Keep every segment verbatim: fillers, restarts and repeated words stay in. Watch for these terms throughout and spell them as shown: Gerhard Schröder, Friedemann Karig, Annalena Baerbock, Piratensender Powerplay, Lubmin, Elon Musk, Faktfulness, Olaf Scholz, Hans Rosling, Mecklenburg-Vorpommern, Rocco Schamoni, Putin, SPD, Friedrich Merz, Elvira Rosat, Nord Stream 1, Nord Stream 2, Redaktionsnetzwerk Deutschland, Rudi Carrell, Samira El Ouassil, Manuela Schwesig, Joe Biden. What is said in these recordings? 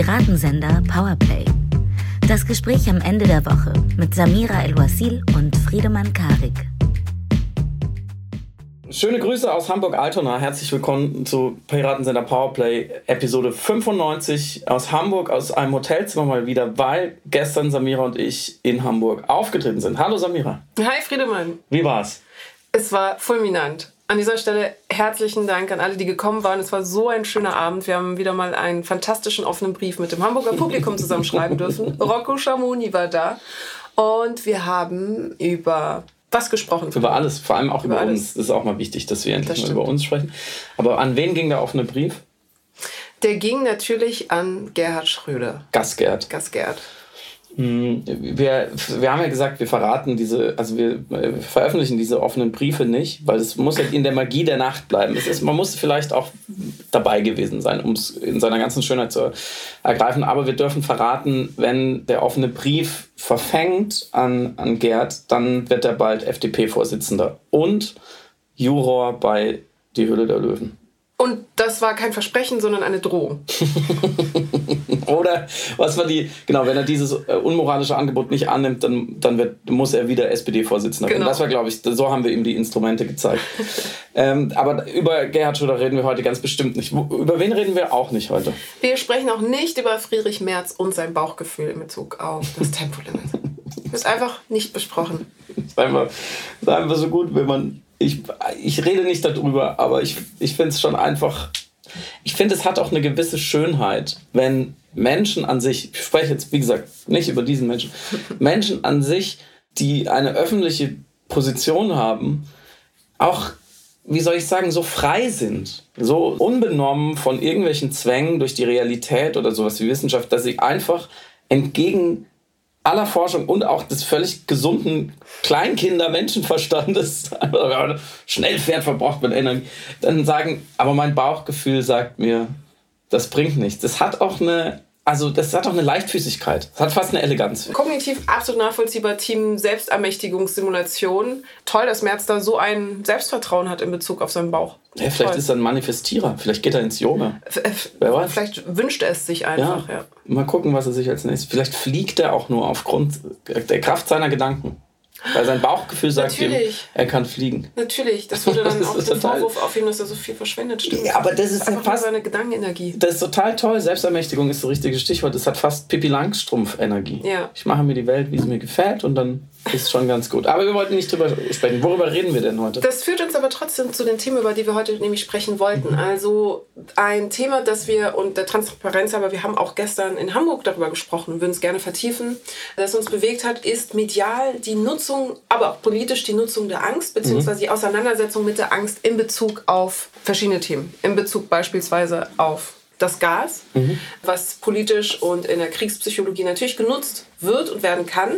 Piratensender Powerplay. Das Gespräch am Ende der Woche mit Samira El Ouassil und Friedemann Karig. Schöne Grüße aus Hamburg-Altona. Herzlich willkommen zu Piratensender Powerplay Episode fünfundneunzig aus Hamburg, aus einem Hotelzimmer mal wieder, weil gestern Samira und ich in Hamburg aufgetreten sind. Hallo Samira. Hi Friedemann. Wie war's? Es war fulminant. An dieser Stelle herzlichen Dank an alle, die gekommen waren. Es war so ein schöner Abend. Wir haben wieder mal einen fantastischen offenen Brief mit dem Hamburger Publikum zusammenschreiben dürfen. Rocco Schamoni war da und wir haben über... Was gesprochen? Über alles, vor allem auch über, über uns. Das ist auch mal wichtig, dass wir endlich das mal über uns sprechen. Aber an wen ging der offene Brief? Der ging natürlich an Gerhard Schröder. Gasgerd. Gasgerd. Wir, wir haben ja gesagt, wir verraten diese, also wir veröffentlichen diese offenen Briefe nicht, weil es muss ja in der Magie der Nacht bleiben. Es ist, man muss vielleicht auch dabei gewesen sein, um es in seiner ganzen Schönheit zu ergreifen. Aber wir dürfen verraten, wenn der offene Brief verfängt an, an Gerd, dann wird er bald F D P-Vorsitzender und Juror bei Die Höhle der Löwen. Und das war kein Versprechen, sondern eine Drohung. Oder was war die? Genau, wenn er dieses unmoralische Angebot nicht annimmt, dann, dann wird, muss er wieder S P D-Vorsitzender werden. Genau. Das war, glaube ich, so haben wir ihm die Instrumente gezeigt. ähm, aber über Gerhard Schröder reden wir heute ganz bestimmt nicht. Über wen reden wir auch nicht heute? Wir sprechen auch nicht über Friedrich Merz und sein Bauchgefühl in Bezug auf das Tempolimit. Das ist einfach nicht besprochen. Seien wir, seien wir so gut, wenn man... Ich, ich rede nicht darüber, aber ich, ich finde es schon einfach... Ich finde, es hat auch eine gewisse Schönheit, wenn Menschen an sich... Ich spreche jetzt, wie gesagt, nicht über diesen Menschen. Menschen an sich, die eine öffentliche Position haben, auch, wie soll ich sagen, so frei sind. So unbenommen von irgendwelchen Zwängen durch die Realität oder sowas wie Wissenschaft, dass sie einfach entgegen... aller Forschung und auch des völlig gesunden Kleinkinder-Menschenverstandes, schnell fährt, verbraucht man Energie, dann sagen, aber mein Bauchgefühl sagt mir, das bringt nichts. Das hat auch eine, also das hat auch eine Leichtfüßigkeit. Das hat fast eine Eleganz. Kognitiv absolut nachvollziehbar, Team Selbstermächtigungssimulation. Toll, dass Merz da so ein Selbstvertrauen hat in Bezug auf seinen Bauch. Ja, vielleicht ist er ein Manifestierer, vielleicht geht er ins Yoga. F- Wer weiß. Vielleicht wünscht er es sich einfach. Ja. Ja. Mal gucken, was er sich als nächstes... Vielleicht fliegt er auch nur aufgrund der Kraft seiner Gedanken. Weil sein Bauchgefühl sagt natürlich. Ihm, er kann fliegen. Natürlich, das würde dann das auch den Vorwurf auf ihn, dass er so viel verschwendet, stimmt. Ja, aber das ist einfach fast seine Gedankenenergie. Das ist total toll. Selbstermächtigung ist das richtige Stichwort. Das hat fast Pippi Langstrumpf-Energie. Ja. Ich mache mir die Welt, wie sie mir gefällt und dann ist es schon ganz gut. Aber wir wollten nicht drüber sprechen. Worüber reden wir denn heute? Das führt uns aber trotzdem zu den Themen, über die wir heute nämlich sprechen wollten. Mhm. Also ein Thema, das wir, und der Transparenz, aber wir haben auch gestern in Hamburg darüber gesprochen und würden es gerne vertiefen, das uns bewegt hat, ist medial die Nutzung, aber auch politisch die Nutzung der Angst bzw. die Auseinandersetzung mit der Angst in Bezug auf verschiedene Themen. In Bezug beispielsweise auf das Gas, mhm. was politisch und in der Kriegspsychologie natürlich genutzt wird und werden kann,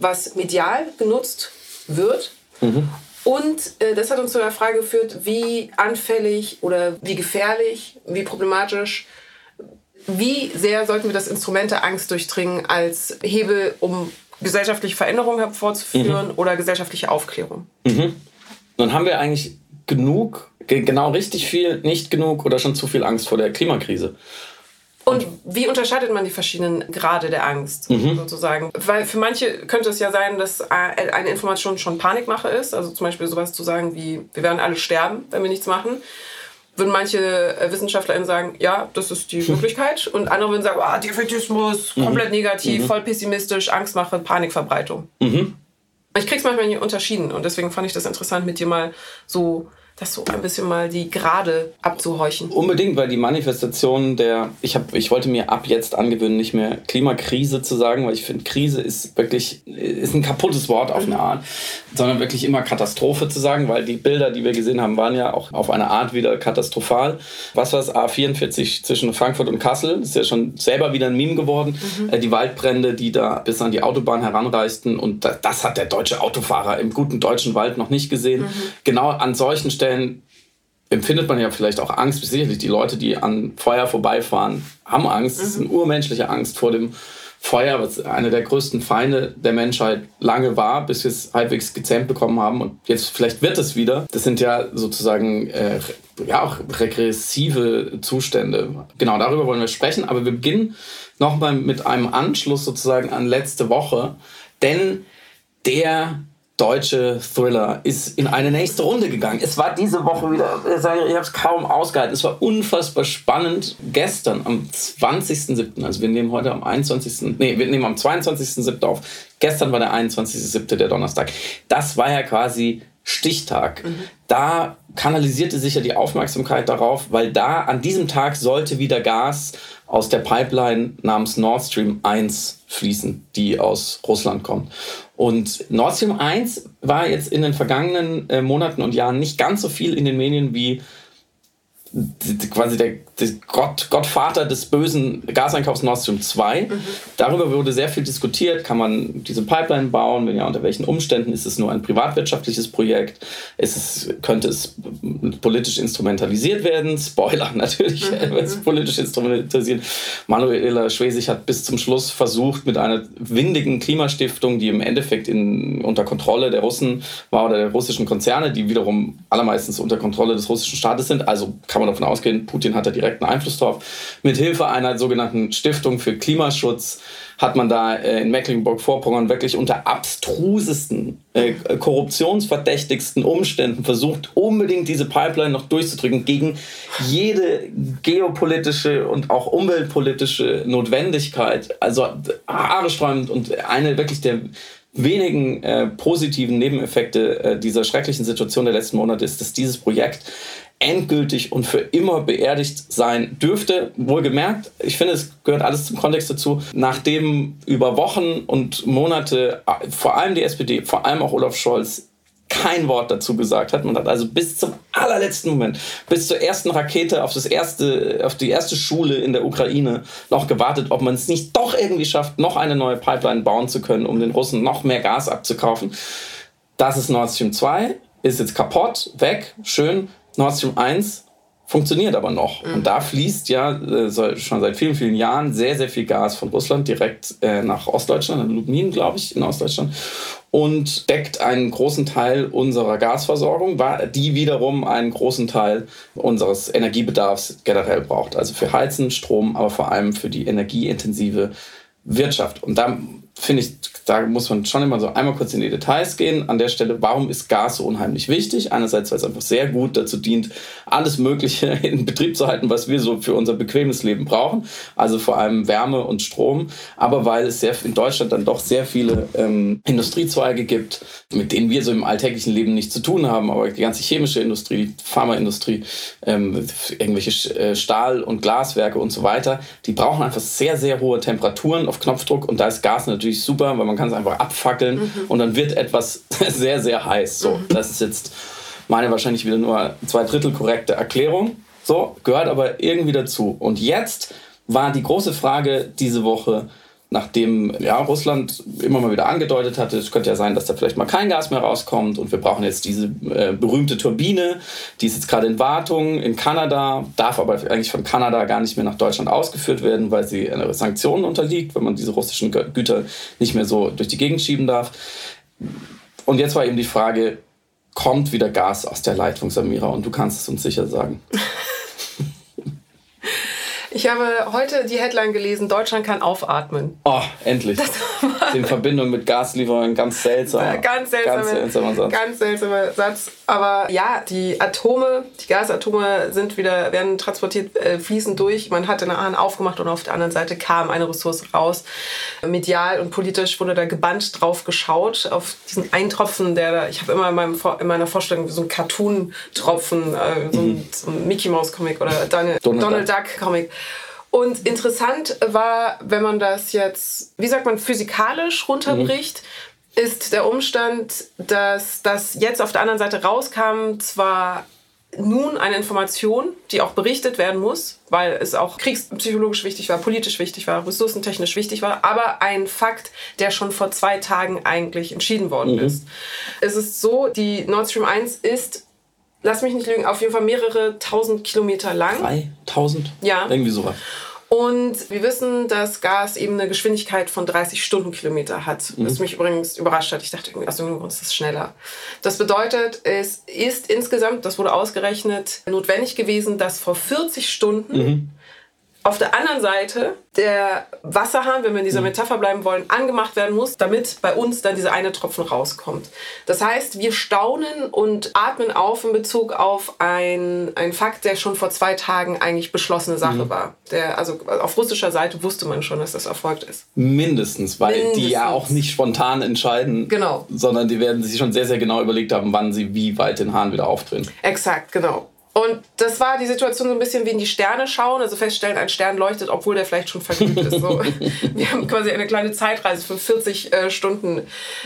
was medial genutzt wird. Mhm. Und äh, das hat uns zu der Frage geführt, wie anfällig oder wie gefährlich, wie problematisch, wie sehr sollten wir das Instrument der Angst durchdringen als Hebel, um gesellschaftliche Veränderungen hervorzuführen mhm. oder gesellschaftliche Aufklärung. Mhm. Dann haben wir eigentlich genug, genau richtig viel, nicht genug oder schon zu viel Angst vor der Klimakrise. Und wie unterscheidet man die verschiedenen Grade der Angst mhm. sozusagen? Weil für manche könnte es ja sein, dass eine Information schon Panikmache ist. Also zum Beispiel sowas zu sagen wie, wir werden alle sterben, wenn wir nichts machen. Würden manche WissenschaftlerInnen sagen, ja, das ist die Möglichkeit. Und andere würden sagen, ah, Defetismus, komplett mhm. negativ, mhm. voll pessimistisch, Angstmache, Panikverbreitung. Mhm. Ich krieg's manchmal nicht unterschieden. Und deswegen fand ich das interessant, mit dir mal so, das so ein bisschen mal die Gerade abzuhorchen. Unbedingt, weil die Manifestation der, ich, hab, ich wollte mir ab jetzt angewöhnen, nicht mehr Klimakrise zu sagen, weil ich finde, Krise ist wirklich, ist ein kaputtes Wort auf eine Art, sondern wirklich immer Katastrophe zu sagen, weil die Bilder, die wir gesehen haben, waren ja auch auf eine Art wieder katastrophal. Was war es? A vierundvierzig zwischen Frankfurt und Kassel, ist ja schon selber wieder ein Meme geworden. Mhm. Die Waldbrände, die da bis an die Autobahn heranreichten und das hat der deutsche Autofahrer im guten deutschen Wald noch nicht gesehen. Mhm. Genau an solchen Stellen empfindet man ja vielleicht auch Angst. Sicherlich die Leute, die an Feuer vorbeifahren, haben Angst. Mhm. Das ist eine urmenschliche Angst vor dem, Feuer, was einer der größten Feinde der Menschheit lange war, bis wir es halbwegs gezähmt bekommen haben und jetzt vielleicht wird es wieder. Das sind ja sozusagen äh, ja auch regressive Zustände. Genau, darüber wollen wir sprechen, aber wir beginnen nochmal mit einem Anschluss sozusagen an letzte Woche, denn der deutsche Thriller ist in eine nächste Runde gegangen. Es war diese Woche wieder, ich habe es kaum ausgehalten, es war unfassbar spannend. Gestern am zwanzigsten siebten, also wir nehmen heute am einundzwanzigsten., nee, wir nehmen am zweiundzwanzigsten siebten auf. Gestern war der einundzwanzigste siebte, der Donnerstag. Das war ja quasi Stichtag. Mhm. Da kanalisierte sich ja die Aufmerksamkeit darauf, weil da an diesem Tag sollte wieder Gas aus der Pipeline namens Nord Stream eins fließen, die aus Russland kommt. Und Nord Stream eins war jetzt in den vergangenen äh, Monaten und Jahren nicht ganz so viel in den Medien wie quasi der, der Gott, Gottvater des bösen Gaseinkaufs Nord Stream zwei. Mhm. Darüber wurde sehr viel diskutiert. Kann man diese Pipeline bauen? Wenn ja, unter welchen Umständen? Ist es nur ein privatwirtschaftliches Projekt? Ist es, könnte es politisch instrumentalisiert werden? Spoiler, natürlich mhm. wird es politisch instrumentalisiert. Manuela Schwesig hat bis zum Schluss versucht, mit einer windigen Klimastiftung, die im Endeffekt in, unter Kontrolle der Russen war oder der russischen Konzerne, die wiederum allermeistens unter Kontrolle des russischen Staates sind, also kann man davon ausgehen, Putin hat da direkten Einfluss drauf. Mit Hilfe einer sogenannten Stiftung für Klimaschutz hat man da in Mecklenburg-Vorpommern wirklich unter abstrusesten, äh, korruptionsverdächtigsten Umständen versucht, unbedingt diese Pipeline noch durchzudrücken gegen jede geopolitische und auch umweltpolitische Notwendigkeit. Also haarsträubend und eine wirklich der wenigen äh, positiven Nebeneffekte äh, dieser schrecklichen Situation der letzten Monate ist, dass dieses Projekt endgültig und für immer beerdigt sein dürfte. Wohlgemerkt, ich finde, es gehört alles zum Kontext dazu, nachdem über Wochen und Monate vor allem die S P D, vor allem auch Olaf Scholz kein Wort dazu gesagt hat. Man hat also bis zum allerletzten Moment, bis zur ersten Rakete auf das erste, auf die erste Schule in der Ukraine noch gewartet, ob man es nicht doch irgendwie schafft, noch eine neue Pipeline bauen zu können, um den Russen noch mehr Gas abzukaufen. Das ist Nord Stream zwei, ist jetzt kaputt, weg, schön. Nord Stream eins funktioniert aber noch. Mhm. Und da fließt ja äh, schon seit vielen, vielen Jahren sehr, sehr viel Gas von Russland direkt äh, nach Ostdeutschland, in Lubmin, glaube ich, in Ostdeutschland. Und deckt einen großen Teil unserer Gasversorgung, die wiederum einen großen Teil unseres Energiebedarfs generell braucht. Also für Heizen, Strom, aber vor allem für die energieintensive Wirtschaft. Und da finde ich, da muss man schon immer so einmal kurz in die Details gehen. An der Stelle, warum ist Gas so unheimlich wichtig? Einerseits, weil es einfach sehr gut dazu dient, alles Mögliche in Betrieb zu halten, was wir so für unser bequemes Leben brauchen. Also vor allem Wärme und Strom. Aber weil es sehr in Deutschland dann doch sehr viele ähm, Industriezweige gibt, mit denen wir so im alltäglichen Leben nichts zu tun haben. Aber die ganze chemische Industrie, die Pharmaindustrie, ähm, irgendwelche Stahl- und Glaswerke und so weiter, die brauchen einfach sehr, sehr hohe Temperaturen auf Knopfdruck. Und da ist Gas natürlich super, weil man kann es einfach abfackeln mhm. und dann wird etwas sehr, sehr heiß. So, das ist jetzt meine wahrscheinlich wieder nur zwei Drittel korrekte Erklärung. So, gehört aber irgendwie dazu. Und jetzt war die große Frage diese Woche, nachdem ja, Russland immer mal wieder angedeutet hatte, es könnte ja sein, dass da vielleicht mal kein Gas mehr rauskommt und wir brauchen jetzt diese äh, berühmte Turbine, die ist jetzt gerade in Wartung in Kanada, darf aber eigentlich von Kanada gar nicht mehr nach Deutschland ausgeführt werden, weil sie äh, Sanktionen unterliegt, wenn man diese russischen Güter nicht mehr so durch die Gegend schieben darf. Und jetzt war eben die Frage, kommt wieder Gas aus der Leitung, Samira? Und du kannst es uns sicher sagen. Ich habe heute die Headline gelesen, Deutschland kann aufatmen. Oh, endlich. In Verbindung mit Gaslieferungen, ganz seltsamer. Ganz seltsamer, ganz seltsamer Satz. Ganz seltsamer Satz. Aber ja, die Atome, die Gasatome sind wieder, werden transportiert, äh, fließen durch. Man hat den Hahn aufgemacht und auf der anderen Seite kam eine Ressource raus. Medial und politisch wurde da gebannt drauf geschaut, auf diesen Eintropfen, der da, ich habe immer in, meinem, in meiner Vorstellung so einen Cartoon-Tropfen, äh, so, mhm. einen, so einen Mickey-Mouse-Comic oder Donald, Donald Duck-Comic. Und interessant war, wenn man das jetzt, wie sagt man, physikalisch runterbricht, mhm. ist der Umstand, dass das jetzt auf der anderen Seite rauskam, zwar nun eine Information, die auch berichtet werden muss, weil es auch kriegspsychologisch wichtig war, politisch wichtig war, ressourcentechnisch wichtig war, aber ein Fakt, der schon vor zwei Tagen eigentlich entschieden worden mhm. ist. Es ist so, die Nord Stream eins ist, lass mich nicht lügen, auf jeden Fall mehrere tausend Kilometer lang. Dreitausend? Ja. Irgendwie sowas. Und wir wissen, dass Gas eben eine Geschwindigkeit von dreißig Stundenkilometer hat. Mhm. Was mich übrigens überrascht hat. Ich dachte irgendwie, aus irgendeinem Grund ist das schneller. Das bedeutet, es ist insgesamt, das wurde ausgerechnet, notwendig gewesen, dass vor vierzig Stunden mhm. auf der anderen Seite der Wasserhahn, wenn wir in dieser Metapher bleiben wollen, angemacht werden muss, damit bei uns dann dieser eine Tropfen rauskommt. Das heißt, wir staunen und atmen auf in Bezug auf ein, ein Fakt, der schon vor zwei Tagen eigentlich beschlossene Sache mhm. war. Der, also auf russischer Seite wusste man schon, dass das erfolgt ist. Mindestens, weil Mindestens. die ja auch nicht spontan entscheiden, genau. sondern die werden sich schon sehr, sehr genau überlegt haben, wann sie wie weit den Hahn wieder aufdrehen. Exakt, genau. Und das war die Situation so ein bisschen wie in die Sterne schauen, also feststellen, ein Stern leuchtet, obwohl der vielleicht schon verglüht ist. So. Wir haben quasi eine kleine Zeitreise von vierzig Stunden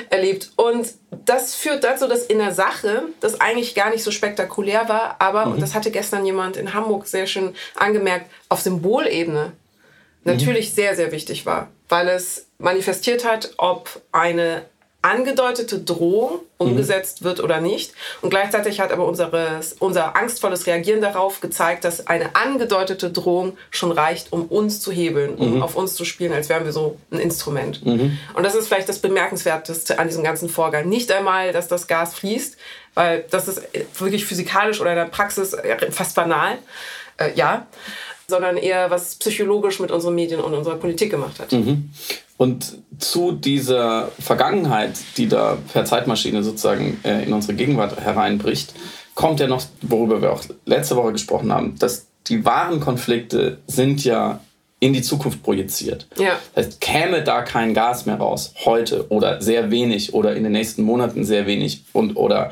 erlebt. Und das führt dazu, dass in der Sache das eigentlich gar nicht so spektakulär war, aber, mhm. und das hatte gestern jemand in Hamburg sehr schön angemerkt, auf Symbolebene natürlich mhm. sehr, sehr wichtig war, weil es manifestiert hat, ob eine angedeutete Drohung umgesetzt mhm. wird oder nicht. Und gleichzeitig hat aber unseres, unser angstvolles Reagieren darauf gezeigt, dass eine angedeutete Drohung schon reicht, um uns zu hebeln, um mhm. auf uns zu spielen, als wären wir so ein Instrument. Mhm. Und das ist vielleicht das Bemerkenswerteste an diesem ganzen Vorgang. Nicht einmal, dass das Gas fließt, weil das ist wirklich physikalisch oder in der Praxis fast banal, äh, ja, sondern eher, was psychologisch mit unseren Medien und unserer Politik gemacht hat. Mhm. Und zu dieser Vergangenheit, die da per Zeitmaschine sozusagen äh, in unsere Gegenwart hereinbricht, kommt ja noch, worüber wir auch letzte Woche gesprochen haben, dass die wahren Konflikte sind ja in die Zukunft projiziert. Ja. Das heißt, käme da kein Gas mehr raus, heute oder sehr wenig oder in den nächsten Monaten sehr wenig und oder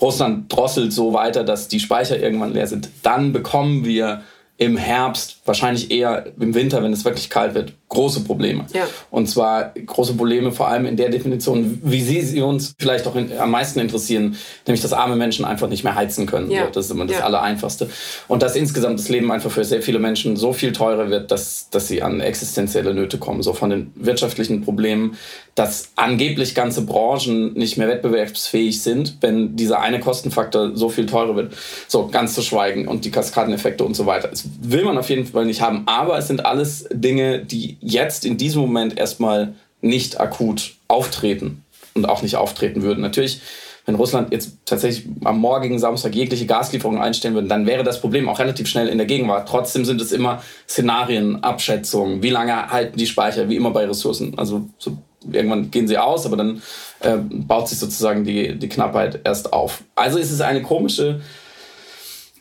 Russland drosselt so weiter, dass die Speicher irgendwann leer sind, dann bekommen wir im Herbst, wahrscheinlich eher im Winter, wenn es wirklich kalt wird, große Probleme. Ja. Und zwar große Probleme vor allem in der Definition, wie sie, sie uns vielleicht auch in, am meisten interessieren, nämlich dass arme Menschen einfach nicht mehr heizen können. Ja. So, das ist immer das ja. Allereinfachste. Und dass insgesamt das Leben einfach für sehr viele Menschen so viel teurer wird, dass, dass sie an existenzielle Nöte kommen. So von den wirtschaftlichen Problemen, dass angeblich ganze Branchen nicht mehr wettbewerbsfähig sind, wenn dieser eine Kostenfaktor so viel teurer wird. So ganz zu schweigen und die Kaskadeneffekte und so weiter. Das will man auf jeden Fall nicht haben. Aber es sind alles Dinge, die jetzt in diesem Moment erstmal nicht akut auftreten und auch nicht auftreten würden. Natürlich, wenn Russland jetzt tatsächlich am morgigen Samstag jegliche Gaslieferungen einstellen würde, dann wäre das Problem auch relativ schnell in der Gegenwart. Trotzdem sind es immer Szenarien, Abschätzungen, wie lange halten die Speicher, wie immer bei Ressourcen. Also so, irgendwann gehen sie aus, aber dann äh, baut sich sozusagen die, die Knappheit erst auf. Also ist es eine komische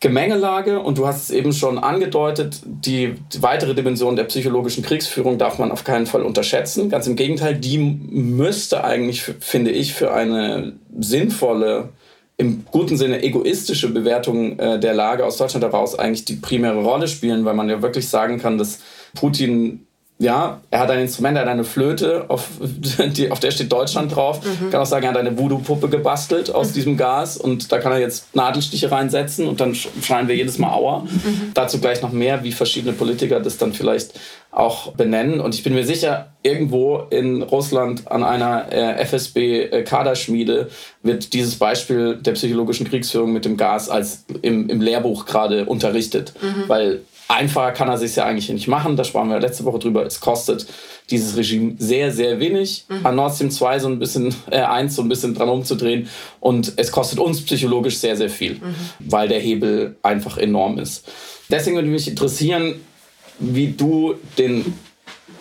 Gemengelage und du hast es eben schon angedeutet, die, die weitere Dimension der psychologischen Kriegsführung darf man auf keinen Fall unterschätzen. Ganz im Gegenteil, die müsste eigentlich, finde ich, für eine sinnvolle, im guten Sinne egoistische Bewertung äh, der Lage aus Deutschland heraus eigentlich die primäre Rolle spielen, weil man ja wirklich sagen kann, dass Putin, ja, er hat ein Instrument, er hat eine Flöte, auf, die, auf der steht Deutschland drauf. Mhm. Ich kann auch sagen, er hat eine Voodoo-Puppe gebastelt aus mhm. diesem Gas und da kann er jetzt Nadelstiche reinsetzen und dann schreien wir jedes Mal Aua. Mhm. Dazu gleich noch mehr, wie verschiedene Politiker das dann vielleicht auch benennen. Und ich bin mir sicher, irgendwo in Russland an einer äh, F S B-Kaderschmiede wird dieses Beispiel der psychologischen Kriegsführung mit dem Gas als im, im Lehrbuch gerade unterrichtet, mhm. weil einfacher kann er sich ja eigentlich nicht machen. Da sprachen wir letzte Woche drüber. Es kostet dieses Regime sehr, sehr wenig, mhm. an Nord Stream zwei so ein bisschen, äh, eins so ein bisschen dran rumzudrehen. Und es kostet uns psychologisch sehr, sehr viel, mhm. weil der Hebel einfach enorm ist. Deswegen würde mich interessieren, wie du den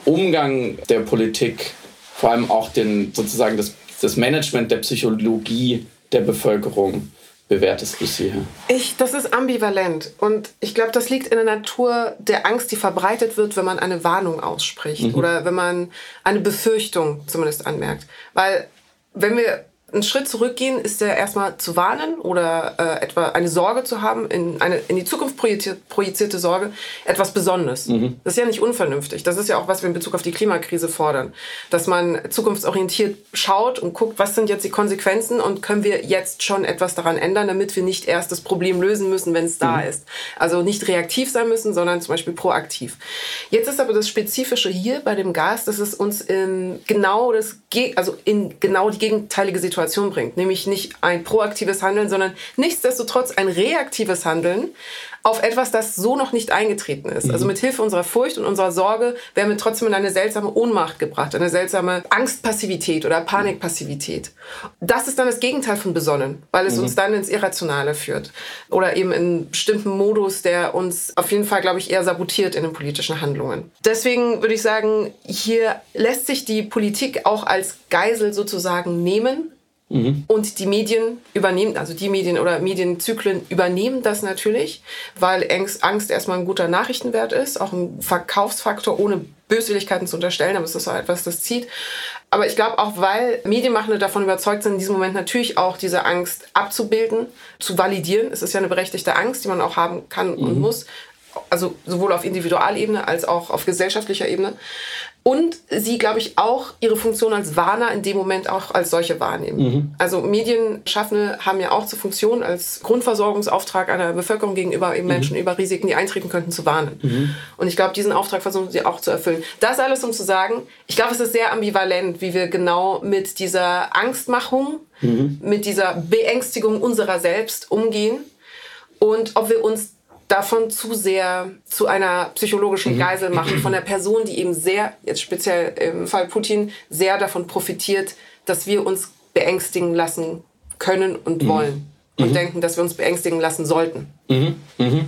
Umgang der Politik, vor allem auch den, sozusagen das, das Management der Psychologie der Bevölkerung, bewertest du sie? Ich, das ist ambivalent und ich glaube, das liegt in der Natur der Angst, die verbreitet wird, wenn man eine Warnung ausspricht mhm. oder wenn man eine Befürchtung zumindest anmerkt. Weil wenn wir einen Schritt zurückgehen, ist ja erstmal zu warnen oder äh, etwa eine Sorge zu haben, in, eine, in die Zukunft projiziert, projizierte Sorge, etwas Besonderes. Mhm. Das ist ja nicht unvernünftig. Das ist ja auch, was wir in Bezug auf die Klimakrise fordern. Dass man zukunftsorientiert schaut und guckt, was sind jetzt die Konsequenzen und können wir jetzt schon etwas daran ändern, damit wir nicht erst das Problem lösen müssen, wenn es da mhm. ist. Also nicht reaktiv sein müssen, sondern zum Beispiel proaktiv. Jetzt ist aber das Spezifische hier bei dem Gas, dass es uns in genau, das, also in genau die gegenteilige Situation Situation bringt. Nämlich nicht ein proaktives Handeln, sondern nichtsdestotrotz ein reaktives Handeln auf etwas, das so noch nicht eingetreten ist. Mhm. Also mit Hilfe unserer Furcht und unserer Sorge werden wir trotzdem in eine seltsame Ohnmacht gebracht, eine seltsame Angstpassivität oder Panikpassivität. Das ist dann das Gegenteil von besonnen, weil es mhm. uns dann ins Irrationale führt oder eben in einen bestimmten Modus, der uns auf jeden Fall, glaube ich, eher sabotiert in den politischen Handlungen. Deswegen würde ich sagen, hier lässt sich die Politik auch als Geisel sozusagen nehmen. Mhm. Und die Medien übernehmen, also die Medien oder Medienzyklen übernehmen das natürlich, weil Angst erstmal ein guter Nachrichtenwert ist, auch ein Verkaufsfaktor, ohne Böswilligkeiten zu unterstellen, aber es ist auch etwas, das zieht. Aber ich glaube auch, weil Medienmachende davon überzeugt sind, in diesem Moment natürlich auch diese Angst abzubilden, zu validieren. Es ist ja eine berechtigte Angst, die man auch haben kann mhm. und muss, also sowohl auf Individualebene als auch auf gesellschaftlicher Ebene. Und sie, glaube ich, auch ihre Funktion als Warner in dem Moment auch als solche wahrnehmen. Mhm. Also Medienschaffende haben ja auch zur Funktion, als Grundversorgungsauftrag einer Bevölkerung gegenüber eben Menschen mhm. über Risiken, die eintreten könnten, zu warnen. Mhm. Und ich glaube, diesen Auftrag versuchen sie auch zu erfüllen. Das alles, um zu sagen, ich glaube, es ist sehr ambivalent, wie wir genau mit dieser Angstmachung, mhm. mit dieser Beängstigung unserer selbst umgehen und ob wir uns davon zu sehr zu einer psychologischen Geisel machen, von der Person, die eben sehr, jetzt speziell im Fall Putin, sehr davon profitiert, dass wir uns beängstigen lassen können und mhm. wollen und mhm. denken, dass wir uns beängstigen lassen sollten. Mhm. Mhm.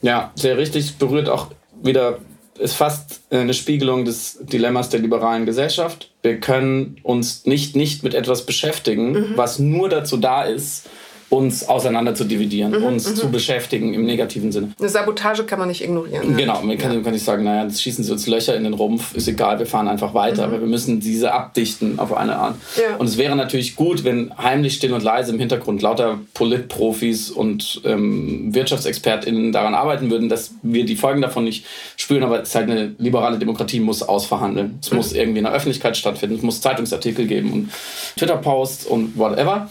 Ja, sehr richtig, berührt auch wieder, ist fast eine Spiegelung des Dilemmas der liberalen Gesellschaft. Wir können uns nicht, nicht mit etwas beschäftigen, mhm. was nur dazu da ist, uns auseinander zu dividieren, mhm, uns m-m. zu beschäftigen im negativen Sinne. Eine Sabotage kann man nicht ignorieren. Genau, man kann, ja. man kann nicht sagen, naja, jetzt schießen sie uns Löcher in den Rumpf, ist egal, wir fahren einfach weiter, mhm. aber wir müssen diese abdichten auf eine Art. Ja. Und es wäre natürlich gut, wenn heimlich, still und leise im Hintergrund lauter Politprofis und ähm, WirtschaftsexpertInnen daran arbeiten würden, dass wir die Folgen davon nicht spüren, aber es ist halt eine liberale Demokratie, muss ausverhandeln. Es mhm. muss irgendwie in der Öffentlichkeit stattfinden, es muss Zeitungsartikel geben und Twitter-Posts und whatever.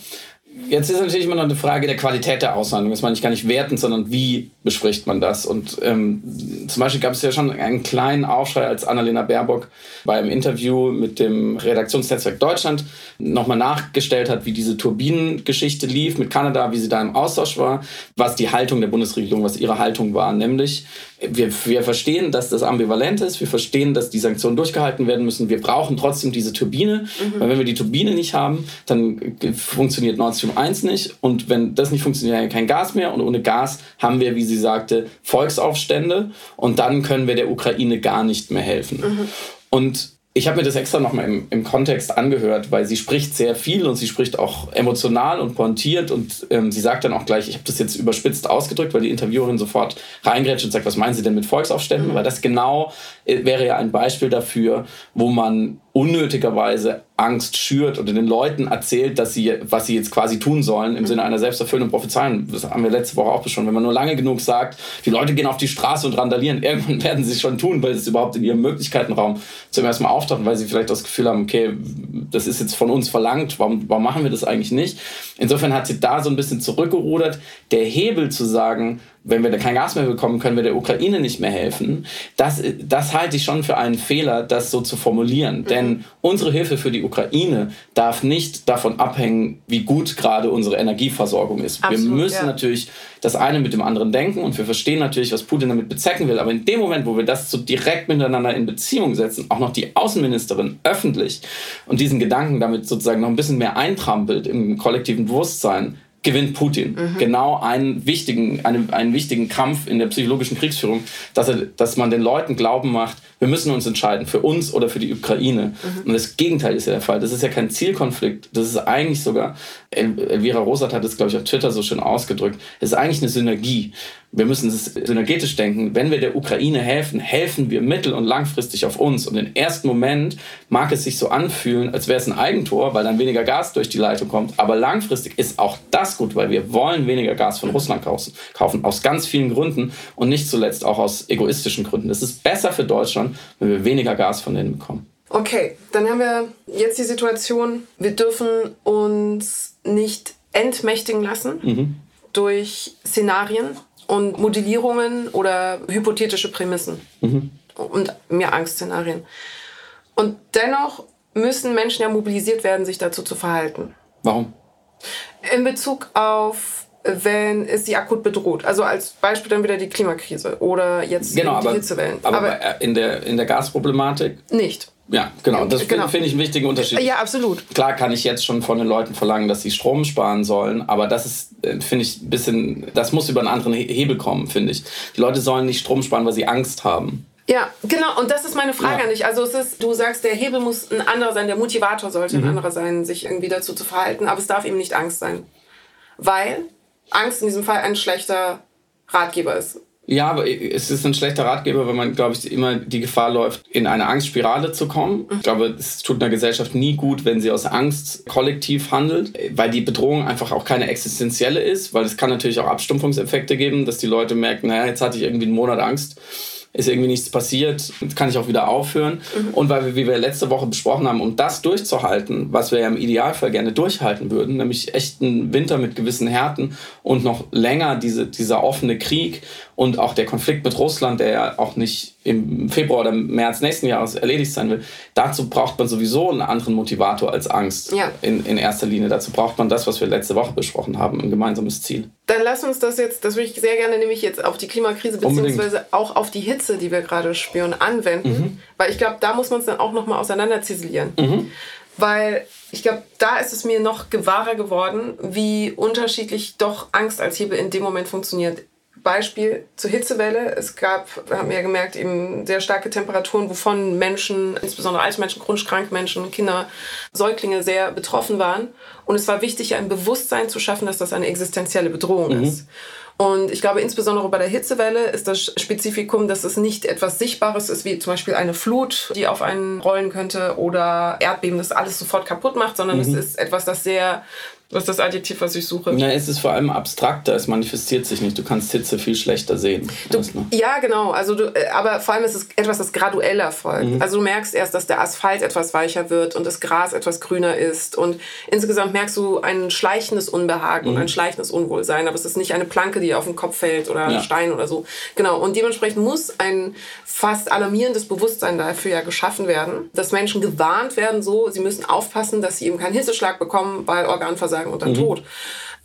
Jetzt ist natürlich immer noch eine Frage der Qualität der Aushandlung. Das meine ich gar nicht wertend, sondern wie bespricht man das? Und ähm, zum Beispiel gab es ja schon einen kleinen Aufschrei, als Annalena Baerbock beim Interview mit dem Redaktionsnetzwerk Deutschland nochmal nachgestellt hat, wie diese Turbinengeschichte lief mit Kanada, wie sie da im Austausch war, was die Haltung der Bundesregierung, was ihre Haltung war. Nämlich, wir, wir verstehen, dass das ambivalent ist, wir verstehen, dass die Sanktionen durchgehalten werden müssen. Wir brauchen trotzdem diese Turbine, mhm. weil wenn wir die Turbine nicht haben, dann funktioniert Nord Stream eins nicht, und wenn das nicht funktioniert, haben wir kein Gas mehr, und ohne Gas haben wir, wie sie sagte, Volksaufstände, und dann können wir der Ukraine gar nicht mehr helfen. Mhm. Und ich habe mir das extra nochmal im, im Kontext angehört, weil sie spricht sehr viel und sie spricht auch emotional und pointiert, und ähm, sie sagt dann auch gleich, ich habe das jetzt überspitzt ausgedrückt, weil die Interviewerin sofort reingrätscht und sagt, was meinen Sie denn mit Volksaufständen? Mhm. Weil das genau äh, wäre ja ein Beispiel dafür, wo man unnötigerweise Angst schürt oder den Leuten erzählt, dass sie, was sie jetzt quasi tun sollen, im mhm. Sinne einer selbsterfüllenden Prophezeiung. Das haben wir letzte Woche auch schon. Wenn man nur lange genug sagt, die Leute gehen auf die Straße und randalieren, irgendwann werden sie es schon tun, weil es überhaupt in ihrem Möglichkeitenraum zum ersten Mal auftaucht, weil sie vielleicht das Gefühl haben, okay, das ist jetzt von uns verlangt, warum, warum machen wir das eigentlich nicht? Insofern hat sie da so ein bisschen zurückgerudert. Der Hebel zu sagen, wenn wir da kein Gas mehr bekommen, können wir der Ukraine nicht mehr helfen. Das, das halte ich schon für einen Fehler, das so zu formulieren. Mhm. Denn unsere Hilfe für die Ukraine darf nicht davon abhängen, wie gut gerade unsere Energieversorgung ist. Absolut, wir müssen ja. natürlich das eine mit dem anderen denken, und wir verstehen natürlich, was Putin damit bezwecken will. Aber in dem Moment, wo wir das so direkt miteinander in Beziehung setzen, auch noch die Außenministerin öffentlich und diesen Gedanken damit sozusagen noch ein bisschen mehr eintrampelt im kollektiven Bewusstsein, gewinnt Putin. Mhm. Genau einen wichtigen, einen, einen wichtigen Kampf in der psychologischen Kriegsführung, dass, er, dass man den Leuten glauben macht, wir müssen uns entscheiden, für uns oder für die Ukraine. Mhm. Und das Gegenteil ist ja der Fall. Das ist ja kein Zielkonflikt. Das ist eigentlich sogar, El- Elvira Rosat hat es, glaube ich, auf Twitter so schön ausgedrückt, es ist eigentlich eine Synergie. Wir müssen es synergetisch denken. Wenn wir der Ukraine helfen, helfen wir mittel- und langfristig auf uns. Und im ersten Moment mag es sich so anfühlen, als wäre es ein Eigentor, weil dann weniger Gas durch die Leitung kommt. Aber langfristig ist auch das gut, weil wir wollen weniger Gas von Russland kaufen. Aus ganz vielen Gründen und nicht zuletzt auch aus egoistischen Gründen. Es ist besser für Deutschland, wenn wir weniger Gas von denen bekommen. Okay, dann haben wir jetzt die Situation, wir dürfen uns nicht entmächtigen lassen mhm. durch Szenarien und Modellierungen oder hypothetische Prämissen mhm. und mehr Angstszenarien. Und dennoch müssen Menschen ja mobilisiert werden, sich dazu zu verhalten. Warum? In Bezug auf, wenn es sie akut bedroht. Also als Beispiel dann wieder die Klimakrise oder jetzt genau, die aber, Hitzewellen. Aber, aber in der, in der Gasproblematik? Nicht. Ja, genau. Das genau. finde ich einen wichtigen Unterschied. Ja, absolut. Klar kann ich jetzt schon von den Leuten verlangen, dass sie Strom sparen sollen, aber das ist, finde ich, ein bisschen, das muss über einen anderen Hebel kommen, finde ich. Die Leute sollen nicht Strom sparen, weil sie Angst haben. Ja, genau. Und das ist meine Frage ja. an dich. Also es ist, du sagst, der Hebel muss ein anderer sein, der Motivator sollte mhm. ein anderer sein, sich irgendwie dazu zu verhalten, aber es darf eben nicht Angst sein. Weil Angst in diesem Fall ein schlechter Ratgeber ist. Ja, aber es ist ein schlechter Ratgeber, weil man, glaube ich, immer die Gefahr läuft, in eine Angstspirale zu kommen. Ich glaube, es tut einer Gesellschaft nie gut, wenn sie aus Angst kollektiv handelt, weil die Bedrohung einfach auch keine existenzielle ist, weil es kann natürlich auch Abstumpfungseffekte geben, dass die Leute merken, naja, jetzt hatte ich irgendwie einen Monat Angst, ist irgendwie nichts passiert, kann ich auch wieder aufhören. Mhm. Und weil wir, wie wir letzte Woche besprochen haben, um das durchzuhalten, was wir ja im Idealfall gerne durchhalten würden, nämlich echten Winter mit gewissen Härten und noch länger diese, dieser offene Krieg und auch der Konflikt mit Russland, der ja auch nicht im Februar oder März nächsten Jahres erledigt sein will, dazu braucht man sowieso einen anderen Motivator als Angst ja. in, in erster Linie. Dazu braucht man das, was wir letzte Woche besprochen haben, ein gemeinsames Ziel. Dann lass uns das jetzt, das würde ich sehr gerne nämlich jetzt auf die Klimakrise beziehungsweise auch auf die Hitze, die wir gerade spüren, anwenden. Mhm. Weil ich glaube, da muss man es dann auch nochmal auseinander ziselieren. Mhm. Weil ich glaube, da ist es mir noch gewahrer geworden, wie unterschiedlich doch Angst als Hebel in dem Moment funktioniert. Beispiel zur Hitzewelle. Es gab, haben wir ja gemerkt, eben sehr starke Temperaturen, wovon Menschen, insbesondere alte Menschen, chronisch kranke Menschen, Kinder, Säuglinge sehr betroffen waren. Und es war wichtig, ein Bewusstsein zu schaffen, dass das eine existenzielle Bedrohung mhm. ist. Und ich glaube, insbesondere bei der Hitzewelle ist das Spezifikum, dass es nicht etwas Sichtbares ist, wie zum Beispiel eine Flut, die auf einen rollen könnte oder Erdbeben, das alles sofort kaputt macht, sondern mhm. es ist etwas, das sehr... Was ist das Adjektiv, was ich suche? Na, es ist vor allem abstrakter, es manifestiert sich nicht. Du kannst Hitze viel schlechter sehen. Du, ja, genau. Also du, aber vor allem ist es etwas, das graduell erfolgt. Mhm. Also du merkst erst, dass der Asphalt etwas weicher wird und das Gras etwas grüner ist. Und insgesamt merkst du ein schleichendes Unbehagen mhm. und ein schleichendes Unwohlsein. Aber es ist nicht eine Planke, die auf den Kopf fällt oder ein ja. Stein oder so. Genau. Und dementsprechend muss ein fast alarmierendes Bewusstsein dafür ja geschaffen werden, dass Menschen gewarnt werden, so, sie müssen aufpassen, dass sie eben keinen Hitzeschlag bekommen, weil Organversagen und dann mhm. tot.